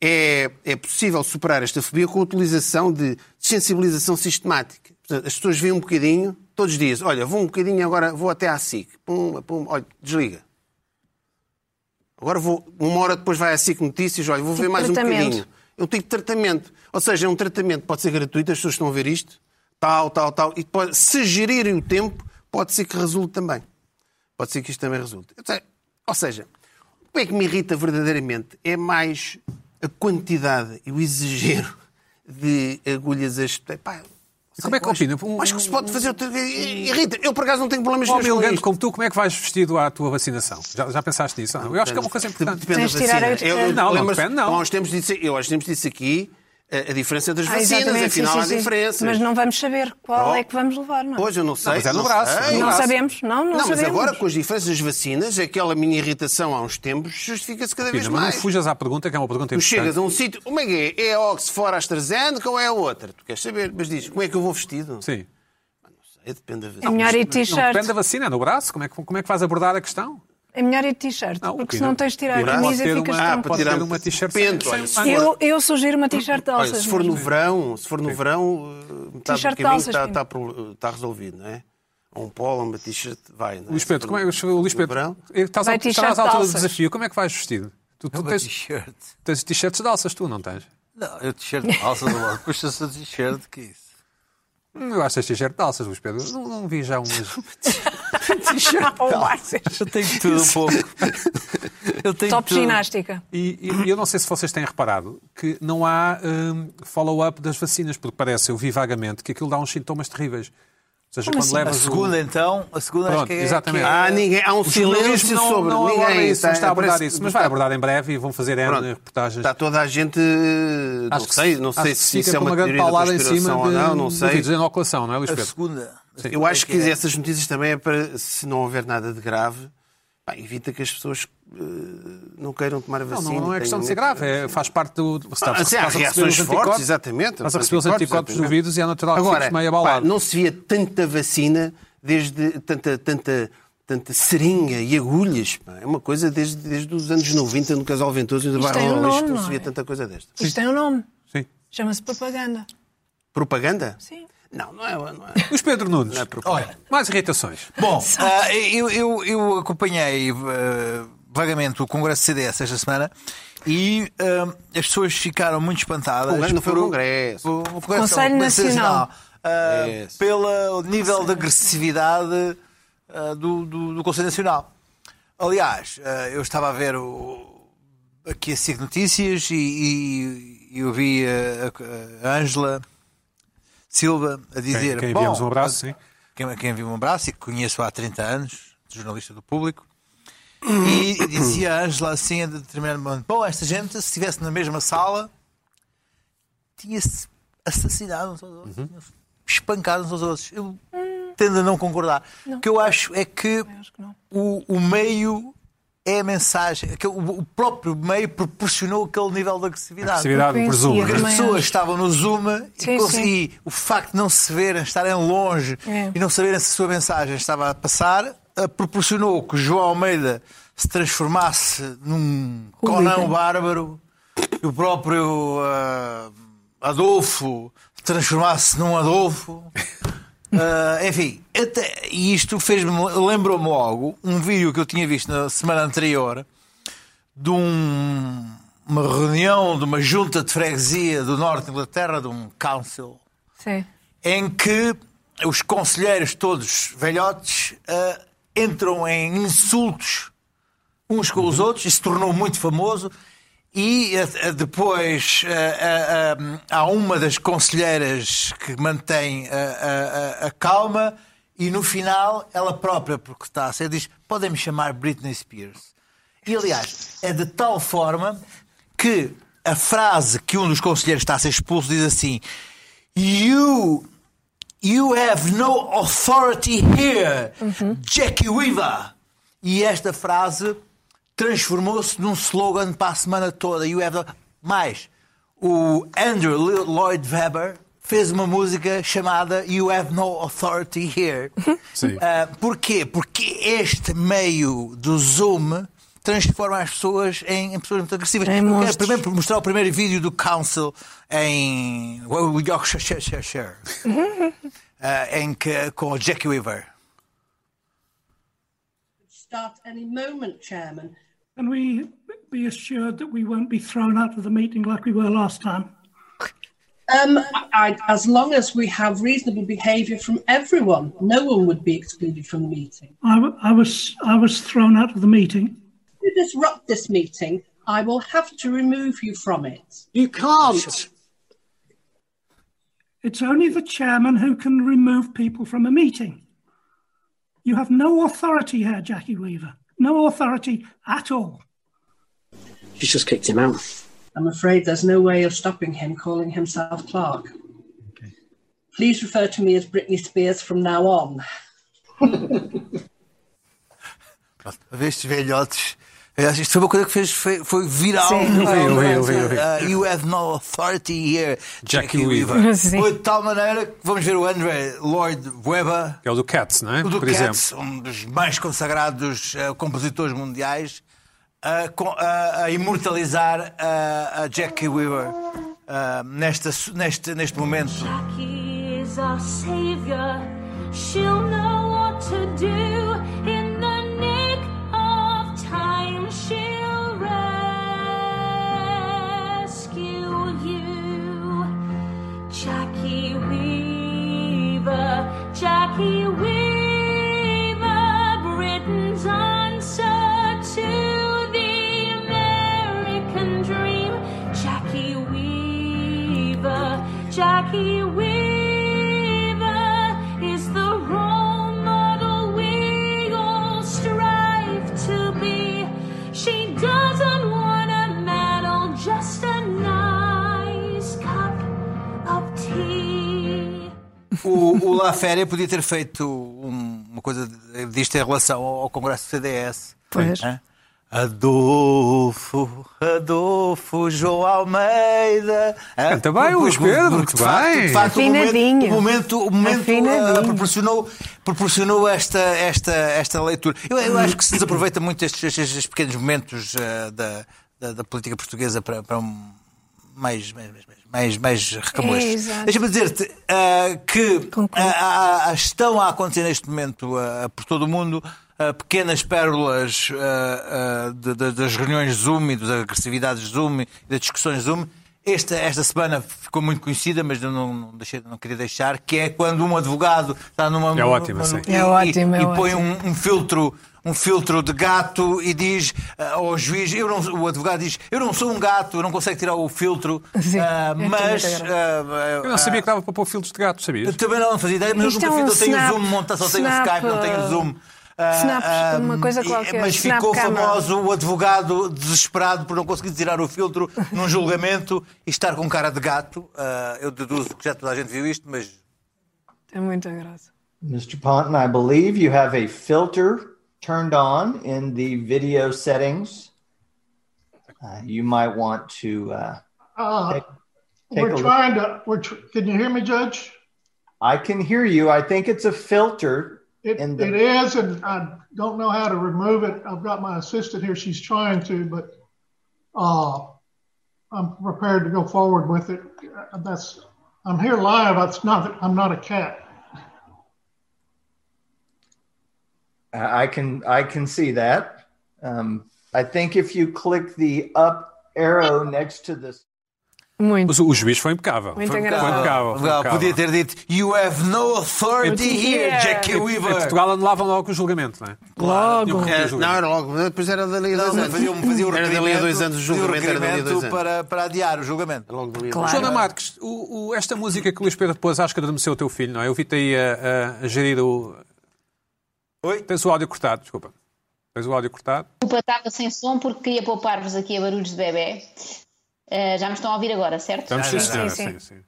é possível superar esta fobia com a utilização de sensibilização sistemática. Portanto, as pessoas veem um bocadinho, todos os dias, olha, vou um bocadinho agora, vou até à SIC, pum, olha, desliga. Agora vou, uma hora depois vai à SIC Notícias, olha, vou ver mais um bocadinho. É um tipo de tratamento. Ou seja, é um tratamento, pode ser gratuito, as pessoas estão a ver isto, tal, e depois, se gerirem o tempo, pode ser que resulte também. Pode ser que isto também resulte. Ou seja, o que é que me irrita verdadeiramente é mais a quantidade e o exagero de agulhas. Como é que opina? Acho que se pode fazer... Irrita. Eu, por acaso, não tenho problemas com isso. Elegante como tu, como é que vais vestido à tua vacinação? Já pensaste nisso? Não, eu acho que é uma coisa importante. Depende da vacina. Não depende, não. Eu acho que temos disso aqui... A diferença das vacinas, afinal há diferenças. Mas não vamos saber qual é que vamos levar, não é? Pois, eu não sei. Mas é no braço. Não sabemos, não sabemos. Mas agora, com as diferenças das vacinas, aquela minha irritação há uns tempos justifica-se cada vez mais. Mas não fujas à pergunta, que é uma pergunta importante. Tu chegas a um sítio, como é que é? É a Oxford AstraZeneca ou é a outra? Tu queres saber, mas diz, como é que eu vou vestido? Sim. Não sei, depende da vacina. É melhor ir t-shirt. Não depende da vacina, é no braço. Como é que vais abordar a questão? É melhor ir t-shirt, porque senão tens de tirar a camisa e ficas tão... uma t-shirt sem... Eu sugiro uma t-shirt de alças. Olha, se for no verão, metade do caminho está resolvido, não é? Ou um polo, uma t-shirt, vai, não é? Luís Pedro, como é que... Luís Pedro, estás à altura do desafio, como é que vais vestido? Tu tens t-shirts de alças, tu não tens? Não, eu t-shirt de alças, custa-se a t-shirt, que isso? Eu acho este t-shirt de alças, Luís Pedro. Não vi já umas... t-shirt de alças. Eu tenho tudo um pouco. Top tudo. Ginástica. E eu não sei se vocês têm reparado que não há follow-up das vacinas, porque parece, eu vi vagamente, que aquilo dá uns sintomas terríveis. Ou seja, quando levas a segunda, então, a segunda... Pronto, acho que é... Exatamente. Há um silêncio sobre... Não aborda isso, não está a abordar isso, mas vai abordar em breve e vão fazer reportagens. Está toda a gente... Não sei se isso é uma grande paulada em cima ou não sei. De inoculação, não é, Luís Pedro? A segunda. Eu acho que essas notícias também é para, se não houver nada de grave, evita que as pessoas não queiram tomar a vacina. Não, não é questão de ser grave, é, faz parte do... Você há reações fortes, exatamente. Mas a receber os anticorpos duvidos e é natural que fiques meio abalado. Agora, não se via tanta vacina, desde tanta seringa e agulhas, pá. É uma coisa desde os anos 90, no Casal Ventoso e no Barroso, não se via tanta coisa desta. Isto tem um nome. Sim. Chama-se propaganda. Propaganda? Sim. Não é. Luís Pedro Nunes. Não é propaganda. Olha, mais irritações. Bom, eu acompanhei vagamente o Congresso CDS esta semana e as pessoas ficaram muito espantadas. O Congresso não foi o Congresso. O Congresso Conselho Nacional. Pelo nível de agressividade do Conselho Nacional. Aliás, eu estava a ver aqui a SIC Notícias e eu vi a Ângela Silva a dizer... Quem enviamos um abraço, sim. Quem enviou um abraço e que conheço há 30 anos, jornalista do Público, e dizia a Ângela assim a determinado momento: bom, esta gente, se estivesse na mesma sala, tinha-se assassinado uns aos outros, espancado uns aos outros. Eu tendo a não concordar. Não. O que eu acho é que, o meio é a mensagem. Que o próprio meio proporcionou aquele nível de agressividade. Agressividade por Zoom. As pessoas estavam no Zoom e o facto de não se verem, estarem longe e não saberem se a sua mensagem estava a passar, proporcionou que João Almeida se transformasse num conão bárbaro, o próprio Adolfo se transformasse num Adolfo. Enfim, e isto lembrou-me logo um vídeo que eu tinha visto na semana anterior de uma reunião de uma junta de freguesia do norte da Inglaterra, de um council, sim, em que os conselheiros todos velhotes entram em insultos uns com os outros. Isso se tornou muito famoso. E depois há uma das conselheiras que mantém a calma e no final ela própria, porque está a ser, diz: podem-me chamar Britney Spears. E aliás, é de tal forma que a frase que um dos conselheiros está a ser expulso diz assim: You have no authority here, Jackie Weaver. E esta frase transformou-se num slogan para a semana toda. Mais, o Andrew Lloyd Webber fez uma música chamada You Have No Authority Here. Sim. Porquê? Porque este meio do Zoom transforma as pessoas em pessoas muito agressivas. Eu quero primeiro mostrar o primeiro vídeo do Council em Yorkshire, em que, com o Jackie Weaver. Start any moment, Chairman. Can we be assured that we won't be thrown out of the meeting like we were last time? As long as we have reasonable behaviour from everyone, no one would be excluded from the meeting. I was thrown out of the meeting. If you disrupt this meeting, I will have to remove you from it. You can't. It's only the chairman who can remove people from a meeting. You have no authority here, Jackie Weaver. No authority at all. She's just kicked him out. I'm afraid there's no way of stopping him calling himself Clark. Okay. Please refer to me as Britney Spears from now on. Estes velhotes... Isto foi uma coisa que foi viral. Sim, You have no authority here, Jackie Weaver. Sim. Foi de tal maneira que vamos ver o Andrew Lloyd Webber, que é o do Cats, não é? O do Por Cats, exemplo. Um dos mais consagrados compositores mundiais, a imortalizar a Jackie Weaver neste momento. Jackie is our savior. She'll know what to do in the time, she'll rescue you. Jackie Weaver, Jackie Weaver, Britain's answer to the American dream. Jackie Weaver, Jackie Weaver is the role model we all strive to be. She doesn't want a medal, just a nice cup of tea. O La Féria podia ter feito uma coisa disto em relação ao Congresso do CDS. Pois. Adolfo, João Almeida. Canta bem, Luís Pedro, muito bem. Afinadinho. O momento proporcionou esta leitura. Eu acho que se desaproveita muito estes pequenos momentos da política portuguesa para mais recamões. Deixa-me dizer-te que estão a acontecer neste momento por todo o mundo pequenas pérolas das reuniões Zoom e das agressividades Zoom e das discussões Zoom. Esta semana ficou muito conhecida, mas eu não queria deixar, que é quando um advogado está numa... É ótimo, sim. E põe um filtro de gato e diz ao juiz, o advogado diz, eu não sou um gato, eu não consigo tirar o filtro, mas... eu não sabia que dava para pôr filtros de gato, sabias? Eu também não fazia ideia, mas eu nunca fiz, tenho o Zoom montado, só tenho o Skype, não tenho o Zoom. Uma coisa qualquer. Mas ficou famoso o advogado desesperado por não conseguir tirar o filtro num julgamento e estar com cara de gato. Eu deduzo que já toda a gente viu isto, mas... É muita graça. Mr. Ponton, I believe you have a filter turned on in the video settings. You might want to... Can you hear me, Judge? I can hear you. I think it's a filter... It is, and I don't know how to remove it. I've got my assistant here. She's trying to, but I'm prepared to go forward with it. I'm here live. I'm not a cat. I can see that. I think if you click the up arrow next to this. Muito. Mas o juiz foi impecável. Foi impecável. Podia ter dito "You have no authority here, Jackie Weaver". Em Portugal anulavam logo o julgamento, não é? Não era logo. Depois era dali a 2 anos. Era dali a 2 anos o julgamento. Era dali a 2 anos. Para adiar o julgamento. Claro. Joana Marques, esta música que o Luís Pedro depois acho que adormeceu o teu filho, não é? Eu vi-te aí a gerir o... Oi? Tens o áudio cortado, desculpa. Tens o áudio cortado. Desculpa, estava sem som porque queria poupar-vos aqui a barulhos de bebê. Já me estão a ouvir agora, certo? Estamos sim.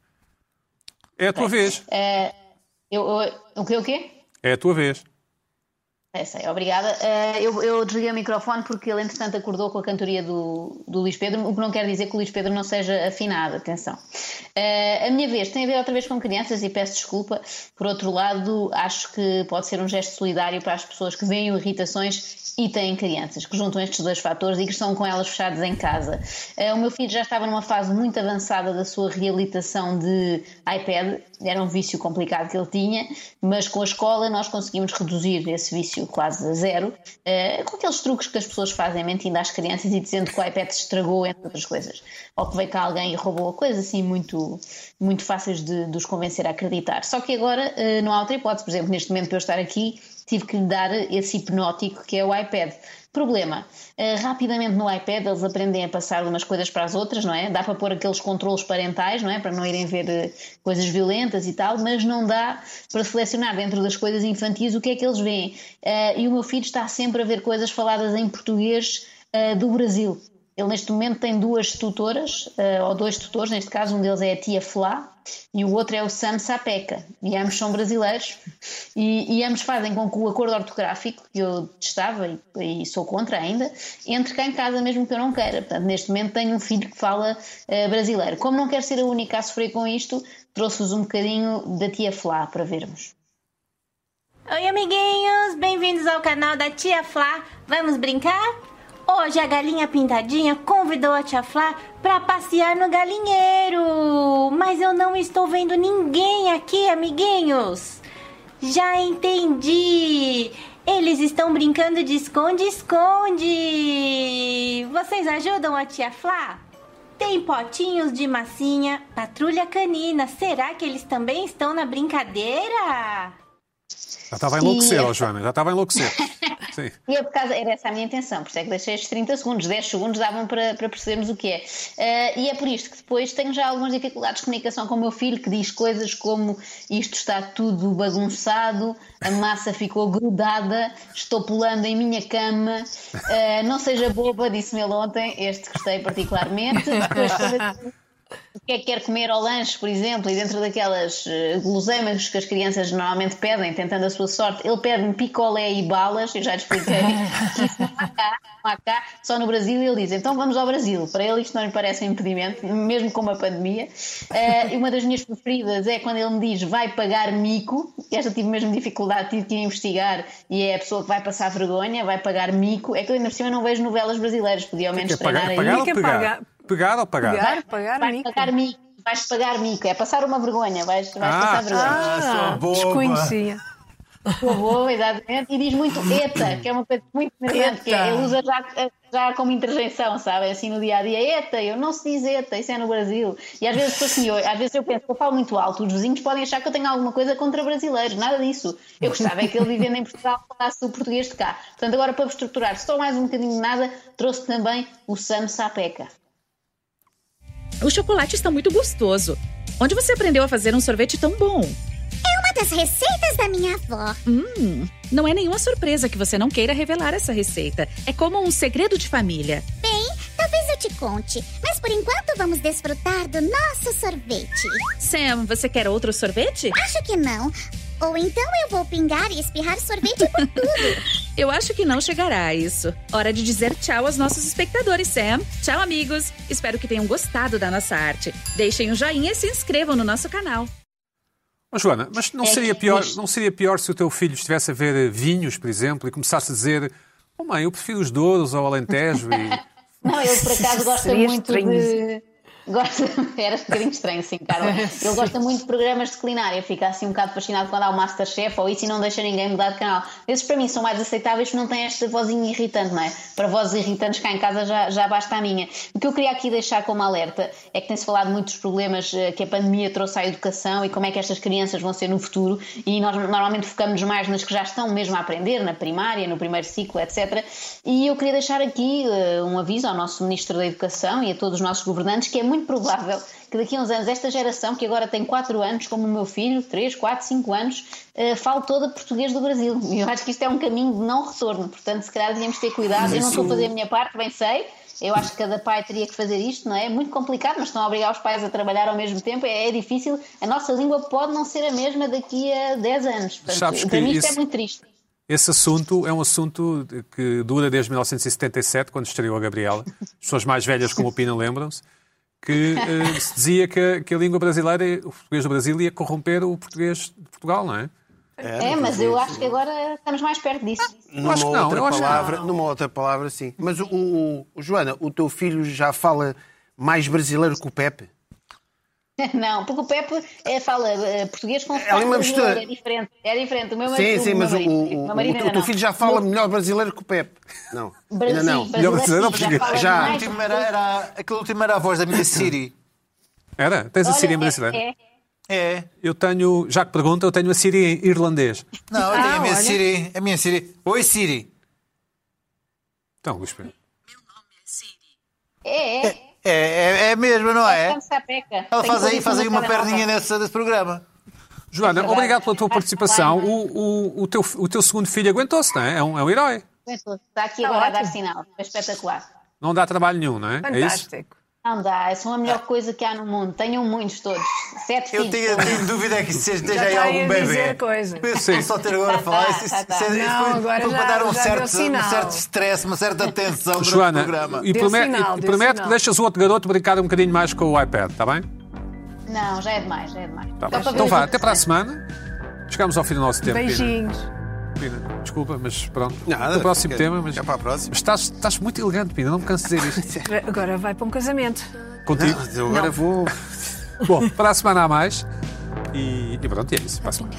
É a tua vez. O quê? É a tua vez. É, sei, obrigada. Eu desliguei o microfone porque ele, entretanto, acordou com a cantoria do Luís Pedro, o que não quer dizer que o Luís Pedro não seja afinado, atenção. A minha vez tem a ver outra vez com crianças e peço desculpa. Por outro lado, acho que pode ser um gesto solidário para as pessoas que veem irritações e têm crianças, que juntam estes dois fatores e que estão com elas fechadas em casa. O meu filho já estava numa fase muito avançada da sua reabilitação de iPad, era um vício complicado que ele tinha, mas com a escola nós conseguimos reduzir esse vício quase a zero, com aqueles truques que as pessoas fazem mentindo às crianças e dizendo que o iPad se estragou, entre outras coisas, ou que veio cá alguém e roubou, coisas assim muito, muito fáceis de os convencer a acreditar. Só que agora não há outra hipótese, por exemplo, neste momento para eu estar aqui tive que lhe dar esse hipnótico que é o iPad. Problema, rapidamente no iPad eles aprendem a passar de umas coisas para as outras, não é? Dá para pôr aqueles controlos parentais, não é? Para não irem ver coisas violentas e tal, mas não dá para selecionar dentro das coisas infantis o que é que eles veem. E o meu filho está sempre a ver coisas faladas em português do Brasil. Ele neste momento tem duas tutoras, ou dois tutores, neste caso um deles é a Tia Flá e o outro é o Sam Sapeca, e ambos são brasileiros e ambos fazem com que o acordo ortográfico, que eu testava e sou contra ainda, entre cá em casa mesmo que eu não queira. Portanto, neste momento tenho um filho que fala brasileiro. Como não quero ser a única a sofrer com isto, trouxe-vos um bocadinho da Tia Flá para vermos. Oi amiguinhos, bem-vindos ao canal da Tia Flá, vamos brincar? Hoje a galinha pintadinha convidou a Tia Flá para passear no galinheiro. Mas eu não estou vendo ninguém aqui, amiguinhos. Já entendi. Eles estão brincando de esconde-esconde. Vocês ajudam a Tia Flá? Tem potinhos de massinha, patrulha canina. Será que eles também estão na brincadeira? Já estava a enlouquecer, Joana, já estava a enlouquecer. Sim. Era essa a minha intenção, por isso é que deixei estes 30 segundos, 10 segundos davam para percebermos o que é. E é por isto que depois tenho já algumas dificuldades de comunicação com o meu filho, que diz coisas como isto está tudo bagunçado, a massa ficou grudada, estou pulando em minha cama, não seja boba, disse-me ele ontem, este gostei particularmente. Depois, o que é que quer comer ao lanche, por exemplo, e dentro daquelas guloseimas que as crianças normalmente pedem, tentando a sua sorte, ele pede-me picolé e balas, eu já lhe expliquei que isso não há cá, só no Brasil, e ele diz, então vamos ao Brasil. Para ele isto não lhe parece um impedimento, mesmo com uma pandemia. E uma das minhas preferidas é quando ele me diz, vai pagar mico, esta tive mesmo dificuldade, tive que ir investigar, e é a pessoa que vai passar vergonha, vai pagar mico, é que eu ainda por cima não vejo novelas brasileiras, podia ao menos treinar aí. Pegar ou pagar? Vai pagar mico. Vais pagar mico. É passar uma vergonha. Vais passar vergonha. Desconhecia. Boa, exatamente. E diz muito ETA, que é uma coisa muito interessante, que ele usa já como interjeição, sabe? Assim no dia a dia, ETA, eu não se diz ETA, isso é no Brasil. E às vezes, assim, eu penso que eu falo muito alto, os vizinhos podem achar que eu tenho alguma coisa contra brasileiros, nada disso. Eu gostava é que ele, vivendo em Portugal, falasse o português de cá. Portanto, agora para vos estruturar, só mais um bocadinho de nada, trouxe também o Sam Sapeca. O chocolate está muito gostoso. Onde você aprendeu a fazer um sorvete tão bom? É uma das receitas da minha avó. Não é nenhuma surpresa que você não queira revelar essa receita. É como um segredo de família. Bem, talvez eu te conte, mas por enquanto vamos desfrutar do nosso sorvete. Sam, você quer outro sorvete? Acho que não. Ou então eu vou pingar e espirrar sorvete por tudo. Eu acho que não chegará a isso. Hora de dizer tchau aos nossos espectadores, Sam. Tchau, amigos. Espero que tenham gostado da nossa arte. Deixem um joinha e se inscrevam no nosso canal. Oh, Joana, mas não seria pior se o teu filho estivesse a ver vinhos, por exemplo, e começasse a dizer, oh mãe, eu prefiro os Douros ao Alentejo. E... Não, ele por acaso gosta muito de... Era um bocadinho estranho, sim, Carla. Ele gosta muito de programas de culinária, fica assim um bocado fascinado quando há o Masterchef ou isso e não deixa ninguém mudar de canal. Esses para mim são mais aceitáveis, não têm esta vozinha irritante, não é? Para vozes irritantes cá em casa já basta a minha. O que eu queria aqui deixar como alerta é que tem-se falado muito dos problemas que a pandemia trouxe à educação e como é que estas crianças vão ser no futuro, e nós normalmente focamos mais nas que já estão mesmo a aprender, na primária, no primeiro ciclo, etc. E eu queria deixar aqui um aviso ao nosso Ministro da Educação e a todos os nossos governantes, que é muito provável que daqui a uns anos esta geração, que agora tem 4 anos, como o meu filho, 3, 4, 5 anos, fale toda português do Brasil. E eu acho que isto é um caminho de não retorno, portanto se calhar devíamos ter cuidado. Isso... Eu não estou a fazer a minha parte, bem sei, eu acho que cada pai teria que fazer isto, não é? É muito complicado, mas estão a obrigar os pais a trabalhar ao mesmo tempo, é difícil, a nossa língua pode não ser a mesma daqui a 10 anos, portanto, sabes para mim isto é muito triste. Esse assunto é um assunto que dura desde 1977, quando estreou a Gabriela, as pessoas mais velhas como o Pina lembram-se, que se dizia que a língua brasileira, o português do Brasil, ia corromper o português de Portugal, não é? É, mas eu acho que agora estamos mais perto disso. Numa outra palavra, sim. Mas, Joana, o teu filho já fala mais brasileiro que o Pepe? Não, porque o Pepe fala português com brasileiro, é diferente. O meu marido, sim, mas o teu filho já fala melhor brasileiro que o Pepe. Não, ainda não. Melhor brasileiro que o Pepe. Já. Aquela última era a voz da minha Siri. Era? Tens a Siri em brasileiro? É. Eu tenho, já que pergunta, eu tenho a Siri em irlandês. Não, eu tenho a minha Siri. A minha Siri. Oi, Siri. Então, Luís Pedro. Meu nome é Siri. É mesmo, não é? Ela faz aí uma perninha nesse programa. Joana, obrigado pela tua participação. O teu segundo filho aguentou-se, não é? É um herói. Aguentou-se. Está aqui agora a dar sinal. É espetacular. Não dá trabalho nenhum, não é? Fantástico. É isso? Não dá. São a melhor coisa que há no mundo. Tenham muitos todos. 7 filhos. Eu tenho dúvida é que se esteja aí algum bebê. Penso só ter agora a falar. Isso para dar um certo stress, uma certa tensão durante o programa. E prometo que deixas o outro garoto brincar um bocadinho mais com o iPad, está bem? Não, já é demais. Tá bem. Então vá, até para a semana. Chegamos ao fim do nosso tempo. Beijinhos. Pina, desculpa, mas pronto. Nada, o próximo tema, mas. É para a próxima. Mas estás muito elegante, Pina, não me canso de dizer isto. Agora vai para um casamento. Contigo? Não, eu agora não. Vou. Bom, para a semana há mais. E pronto, é isso. Para a semana.